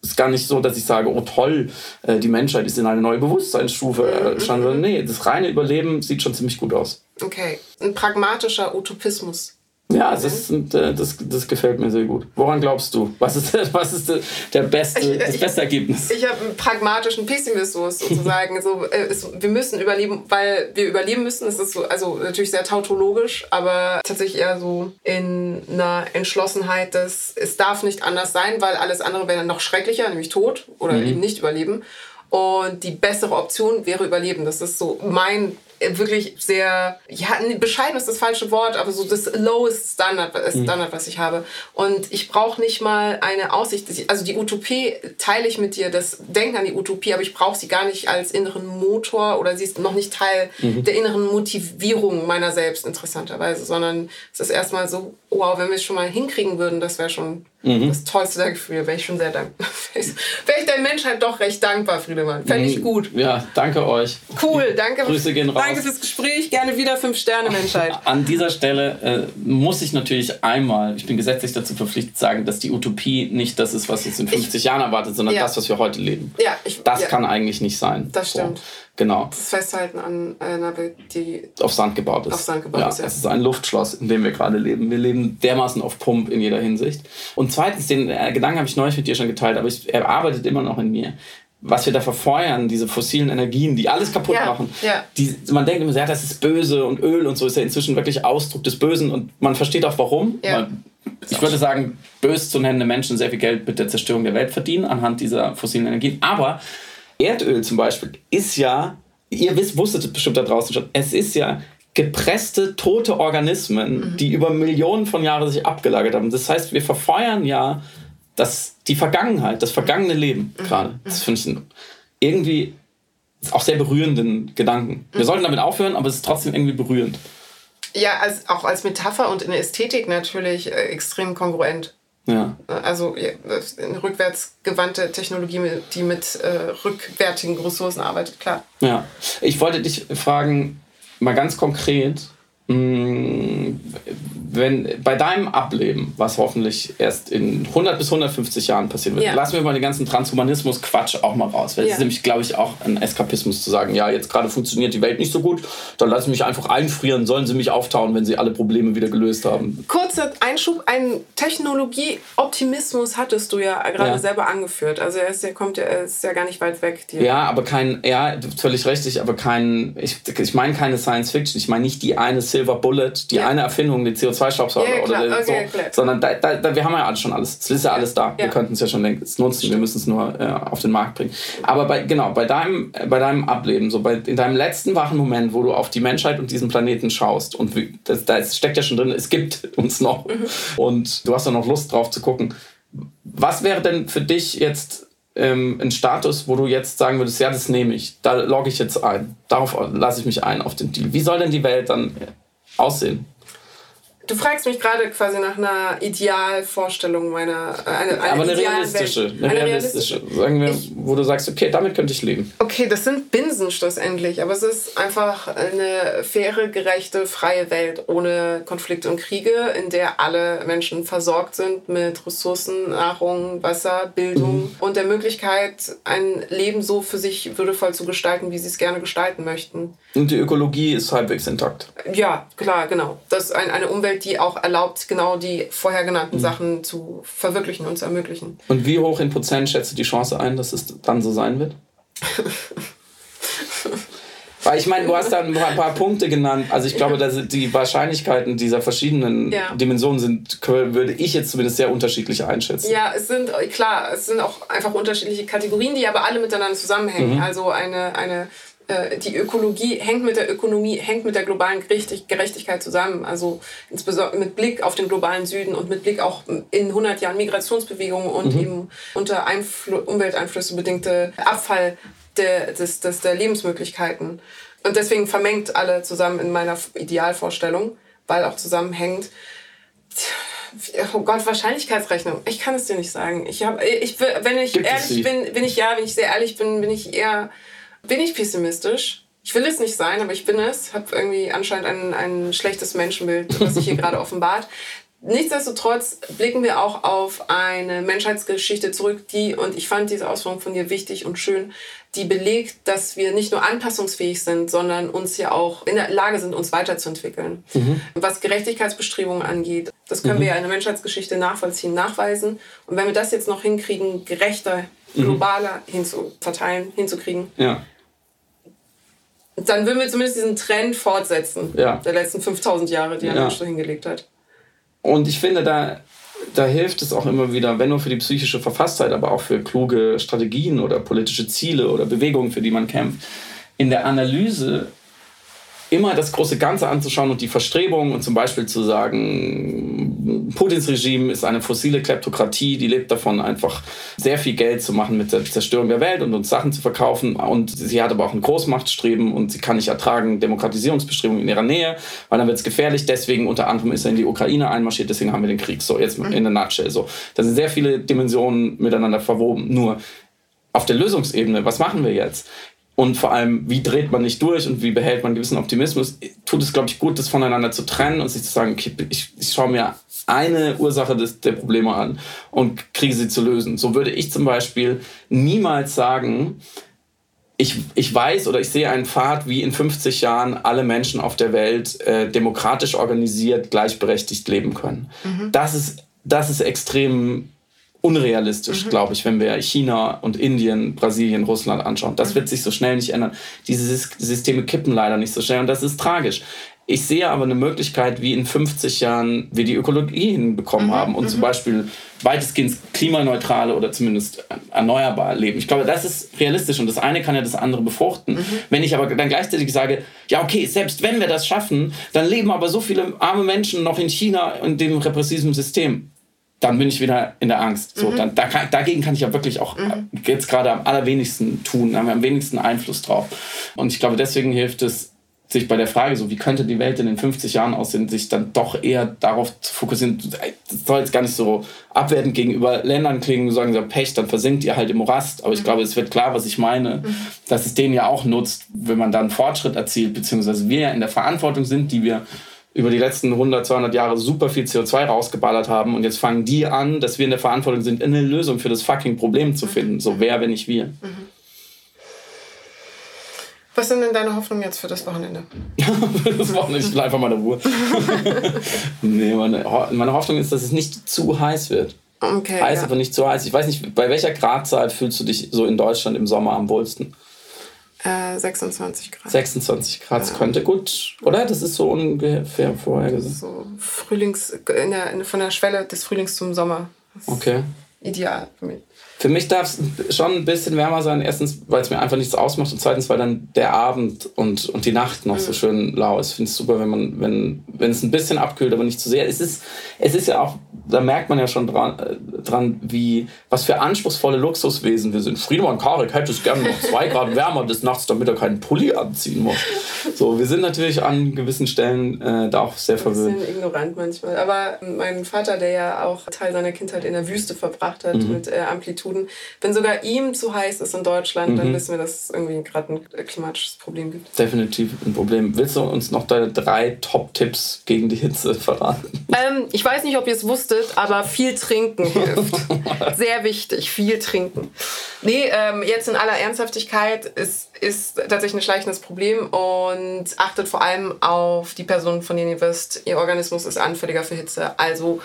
ist gar nicht so, dass ich sage, oh toll, die Menschheit ist in eine neue Bewusstseinsstufe. Mhm. Nee, das reine Überleben sieht schon ziemlich gut aus. Okay, ein pragmatischer Utopismus. Ja, das, ist, das, das gefällt mir sehr gut. Woran glaubst du? Was ist, was ist der beste, das beste Ergebnis? Ich, ich habe einen pragmatischen Pessimismus sozusagen. so, es, wir müssen überleben, weil wir überleben müssen. Es ist so, also natürlich sehr tautologisch, aber tatsächlich eher so in einer Entschlossenheit, dass es darf nicht anders sein, weil alles andere wäre dann noch schrecklicher, nämlich Tod oder mhm. eben nicht überleben. Und die bessere Option wäre Überleben. Das ist so mein wirklich sehr, ja, bescheiden ist das falsche Wort, aber so das lowest Standard, Standard was ich habe. Und ich brauche nicht mal eine Aussicht, also die Utopie teile ich mit dir, das Denken an die Utopie, aber ich brauche sie gar nicht als inneren Motor oder sie ist noch nicht Teil mhm. der inneren Motivierung meiner selbst, interessanterweise, sondern es ist erstmal so, wow, wenn wir es schon mal hinkriegen würden, das wäre schon mhm. das tollste der Gefühle, wäre ich schon sehr dankbar. Wäre ich der Menschheit doch recht dankbar, Friedemann. Fände ich gut. Ja, danke euch. Cool, danke. Grüße gehen raus. Danke fürs Gespräch, gerne wieder fünf Sterne, Menschheit. An dieser Stelle äh, muss ich natürlich einmal, ich bin gesetzlich dazu verpflichtet, sagen, dass die Utopie nicht das ist, was uns in fünfzig ich, Jahren erwartet, sondern ja. das, was wir heute leben. Ja, ich, das ja. kann eigentlich nicht sein. Das stimmt. So, genau. Das Festhalten an einer Welt, die auf Sand gebaut ist. Auf Sand gebaut ja, ist, ja. Es ist ein Luftschloss, in dem wir gerade leben. Wir leben dermaßen auf Pump in jeder Hinsicht. Und zweitens, den äh, Gedanken habe ich neulich mit dir schon geteilt, aber ich, er arbeitet immer noch in mir. Was wir da verfeuern, diese fossilen Energien, die alles kaputt ja, machen. Ja. Die, man denkt immer, ja, das ist böse und Öl und so ist ja inzwischen wirklich Ausdruck des Bösen und man versteht auch warum. Ja. Man, ich würde sagen, böse zu nennende Menschen sehr viel Geld mit der Zerstörung der Welt verdienen anhand dieser fossilen Energien. Aber Erdöl zum Beispiel ist ja, ihr wisst, wusstet es bestimmt da draußen schon, es ist ja gepresste, tote Organismen, mhm. die über Millionen von Jahren sich abgelagert haben. Das heißt, wir verfeuern ja das, die Vergangenheit, das vergangene Leben gerade. Das finde ich einen irgendwie auch sehr berührenden Gedanken. Wir sollten damit aufhören, aber es ist trotzdem irgendwie berührend. Ja, als, auch als Metapher und in der Ästhetik natürlich äh, extrem kongruent. Ja. Also ja, eine rückwärtsgewandte Technologie, die mit äh, rückwärtigen Ressourcen arbeitet, klar. Ja, ich wollte dich fragen, mal ganz konkret, wenn bei deinem Ableben, was hoffentlich erst in hundert bis hundertfünfzig Jahren passieren wird, ja. lassen wir mal den ganzen Transhumanismus-Quatsch auch mal raus. Weil es ja. ist nämlich, glaube ich, auch ein Eskapismus zu sagen, ja, jetzt gerade funktioniert die Welt nicht so gut, dann lassen Sie mich einfach einfrieren, sollen Sie mich auftauen, wenn Sie alle Probleme wieder gelöst haben. Kurzer Einschub, einen Technologie-Optimismus hattest du ja gerade ja. selber angeführt. Also er ist ja, kommt ja, er ist ja gar nicht weit weg. Die ja, aber kein, ja, völlig richtig, aber kein, ich, ich meine keine Science-Fiction, ich meine nicht die eine Science Silver Bullet, die ja. eine Erfindung, den C O zwei Staubsauger ja, oder okay, so, klar. sondern da, da, da, wir haben ja alles schon alles, es ist ja alles da, ja. wir könnten es ja schon denken, es nutzen, Stimmt. wir müssen es nur äh, auf den Markt bringen. Aber bei, genau, bei deinem, bei deinem Ableben, so bei, in deinem letzten wachen Moment, wo du auf die Menschheit und diesen Planeten schaust und da steckt ja schon drin, es gibt uns noch mhm. und du hast ja noch Lust drauf zu gucken, was wäre denn für dich jetzt ähm, ein Status, wo du jetzt sagen würdest, ja, das nehme ich, da logge ich jetzt ein, darauf lasse ich mich ein auf den Deal. Wie soll denn die Welt dann aussehen? Du fragst mich gerade quasi nach einer Idealvorstellung meiner eine, eine Aber eine realistische, eine, eine realistische. Sagen wir, ich, wo du sagst, okay, damit könnte ich leben. Okay, das sind Binsen schlussendlich, aber es ist einfach eine faire, gerechte, freie Welt ohne Konflikte und Kriege, in der alle Menschen versorgt sind mit Ressourcen, Nahrung, Wasser, Bildung mhm. und der Möglichkeit, ein Leben so für sich würdevoll zu gestalten, wie sie es gerne gestalten möchten. Und die Ökologie ist halbwegs intakt. Ja, klar, genau. Das ist ein, eine Umwelt, die auch erlaubt, genau die vorher genannten mhm. Sachen zu verwirklichen und zu ermöglichen. Und wie hoch in Prozent schätzt du die Chance ein, dass es dann so sein wird? Weil ich meine, du hast da ein paar Punkte genannt. Also ich glaube, ja. dass die Wahrscheinlichkeiten dieser verschiedenen ja. Dimensionen sind, würde ich jetzt zumindest sehr unterschiedlich einschätzen. Ja, es sind, klar, es sind auch einfach unterschiedliche Kategorien, die aber alle miteinander zusammenhängen. Mhm. Also eine... eine die Ökologie hängt mit der Ökonomie, hängt mit der globalen Gerechtigkeit zusammen. Also insbesondere mit Blick auf den globalen Süden und mit Blick auch in hundert Jahren Migrationsbewegungen und mhm. eben unter Einfl- Umwelteinflüsse bedingte Abfall der, des, des, der Lebensmöglichkeiten. Und deswegen vermengt alle zusammen in meiner Idealvorstellung, weil auch zusammenhängt. Oh Gott, Wahrscheinlichkeitsrechnung. Ich kann es dir nicht sagen. Ich hab, ich, wenn ich Gibt ehrlich bin, bin ich ja, wenn ich sehr ehrlich bin, bin ich eher... Bin ich pessimistisch? Ich will es nicht sein, aber ich bin es. Habe irgendwie anscheinend ein, ein schlechtes Menschenbild, was sich hier gerade offenbart. Nichtsdestotrotz blicken wir auch auf eine Menschheitsgeschichte zurück, die, und ich fand diese Ausführung von dir wichtig und schön, die belegt, dass wir nicht nur anpassungsfähig sind, sondern uns ja auch in der Lage sind, uns weiterzuentwickeln. Mhm. Was Gerechtigkeitsbestrebungen angeht, das können mhm. wir ja in der Menschheitsgeschichte nachvollziehen, nachweisen. Und wenn wir das jetzt noch hinkriegen, gerechter, globaler mhm. hinzuverteilen, hinzukriegen, ja. dann würden wir zumindest diesen Trend fortsetzen, ja. der letzten fünftausend Jahre, die ja. ein Mensch so hingelegt hat. Und ich finde, da, da hilft es auch immer wieder, wenn nur für die psychische Verfasstheit, aber auch für kluge Strategien oder politische Ziele oder Bewegungen, für die man kämpft, in der Analyse immer das große Ganze anzuschauen und die Verstrebungen und zum Beispiel zu sagen, Putins Regime ist eine fossile Kleptokratie, die lebt davon, einfach sehr viel Geld zu machen mit der Zerstörung der Welt und uns Sachen zu verkaufen, und sie hat aber auch ein Großmachtstreben und sie kann nicht ertragen Demokratisierungsbestrebungen in ihrer Nähe, weil dann wird es gefährlich, deswegen unter anderem ist er in die Ukraine einmarschiert, deswegen haben wir den Krieg, so jetzt in der Nutshell. So. Da sind sehr viele Dimensionen miteinander verwoben, nur auf der Lösungsebene, was machen wir jetzt? Und vor allem, wie dreht man nicht durch und wie behält man gewissen Optimismus? Tut es, glaube ich, gut, das voneinander zu trennen und sich zu sagen, okay, ich, ich schaue mir eine Ursache des, der Probleme an und kriege sie zu lösen. So würde ich zum Beispiel niemals sagen, ich, ich weiß oder ich sehe einen Pfad, wie in fünfzig Jahren alle Menschen auf der Welt äh, demokratisch organisiert, gleichberechtigt leben können. Mhm. Das ist, das ist extrem unrealistisch, mhm. glaube ich, wenn wir China und Indien, Brasilien, Russland anschauen. Das mhm. wird sich so schnell nicht ändern. Diese Systeme kippen leider nicht so schnell und das ist tragisch. Ich sehe aber eine Möglichkeit, wie in fünfzig Jahren wir die Ökologie hinbekommen mhm. haben und mhm. zum Beispiel weitestgehend klimaneutrale oder zumindest erneuerbar leben. Ich glaube, das ist realistisch und das eine kann ja das andere befruchten. Mhm. Wenn ich aber dann gleichzeitig sage, ja okay, selbst wenn wir das schaffen, dann leben aber so viele arme Menschen noch in China und dem repressiven System. Dann bin ich wieder in der Angst. So, mhm. dann, da kann, dagegen kann ich ja wirklich auch mhm. jetzt gerade am allerwenigsten tun, haben wir am wenigsten Einfluss drauf. Und ich glaube, deswegen hilft es, sich bei der Frage, so wie könnte die Welt in den fünfzig Jahren aussehen, sich dann doch eher darauf zu fokussieren. Das soll jetzt gar nicht so abwertend gegenüber Ländern klingen, sagen sie, Pech, dann versinkt ihr halt im Morast. Aber ich mhm. glaube, es wird klar, was ich meine, mhm. dass es denen ja auch nutzt, wenn man dann Fortschritt erzielt, beziehungsweise wir ja in der Verantwortung sind, die wir über die letzten hundert, zweihundert Jahre super viel C O zwei rausgeballert haben und jetzt fangen die an, dass wir in der Verantwortung sind, eine Lösung für das fucking Problem zu finden. So, wer, wenn nicht wir? Mhm. Was sind denn deine Hoffnungen jetzt für das Wochenende? Für das Wochenende, ich will einfach mal in Ruhe. Nee, meine, meine Hoffnung ist, dass es nicht zu heiß wird. Okay, heiß, ja. aber nicht zu heiß. Ich weiß nicht, bei welcher Gradzahl fühlst du dich so in Deutschland im Sommer am wohlsten? sechsundzwanzig Grad. sechsundzwanzig Grad, das ja. könnte gut, oder? Das ist so ungefähr vorher gesagt. So Frühlings, in der, von der Schwelle des Frühlings zum Sommer. Das okay. ist ideal für mich. Für mich darf es schon ein bisschen wärmer sein. Erstens, weil es mir einfach nichts ausmacht und zweitens, weil dann der Abend und, und die Nacht noch mhm. so schön lau ist. Ich finde es super, wenn man, wenn, wenn es ein bisschen abkühlt, aber nicht zu sehr. Es ist, es ist ja auch, da merkt man ja schon dran, äh, dran, wie, was für anspruchsvolle Luxuswesen wir sind. Friedemann Karig hätte es gerne noch zwei Grad wärmer des Nachts, damit er keinen Pulli anziehen muss. So, wir sind natürlich an gewissen Stellen äh, da auch sehr verwöhnt. Ein bisschen ignorant manchmal. Aber mein Vater, der ja auch Teil seiner Kindheit in der Wüste verbracht hat mhm. mit äh, Amplitude, wenn sogar ihm zu heiß ist in Deutschland, mhm. dann wissen wir, dass es irgendwie gerade ein klimatisches Problem gibt. Definitiv ein Problem. Willst du uns noch deine drei Top-Tipps gegen die Hitze verraten? Ähm, ich weiß nicht, ob ihr es wusstet, aber viel trinken hilft. Sehr wichtig, viel trinken. Nee, ähm, jetzt in aller Ernsthaftigkeit, ist, ist tatsächlich ein schleichendes Problem und achtet vor allem auf die Personen, von denen ihr wisst, ihr Organismus ist anfälliger für Hitze. Also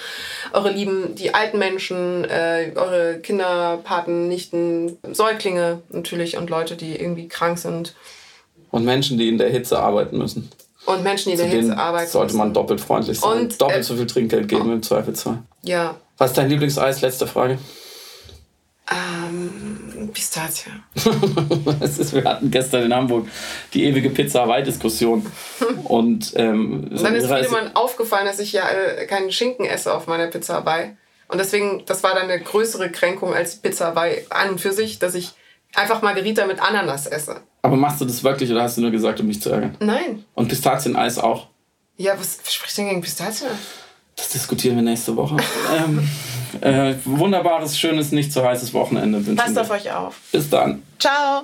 eure Lieben, die alten Menschen, äh, eure Kinder, Paten, Nichten, Säuglinge natürlich und Leute, die irgendwie krank sind. Und Menschen, die in der Hitze arbeiten müssen. Und Menschen, die in der Hitze denen arbeiten müssen. Sollte man doppelt freundlich sein. Und doppelt äh, so viel Trinkgeld geben oh. im Zweifelsfall. Ja. Was ist dein Lieblingseis? Letzte Frage. Ähm, Pistazie. Es ist, wir hatten gestern in Hamburg die ewige Pizza-Hawaii-Diskussion. Und ähm, dann ist Friedemann aufgefallen, dass ich ja äh, keinen Schinken esse auf meiner Pizza Hawaii. Und deswegen, das war dann eine größere Kränkung als Pizza, weil an und für sich, dass ich einfach Margherita mit Ananas esse. Aber machst du das wirklich oder hast du nur gesagt, um mich zu ärgern? Nein. Und Pistazieneis auch? Ja, was, was spricht denn gegen Pistazien? Das diskutieren wir nächste Woche. ähm, äh, wunderbares, schönes, nicht zu heißes Wochenende wünschen. Passt auf euch auf. Bis dann. Ciao.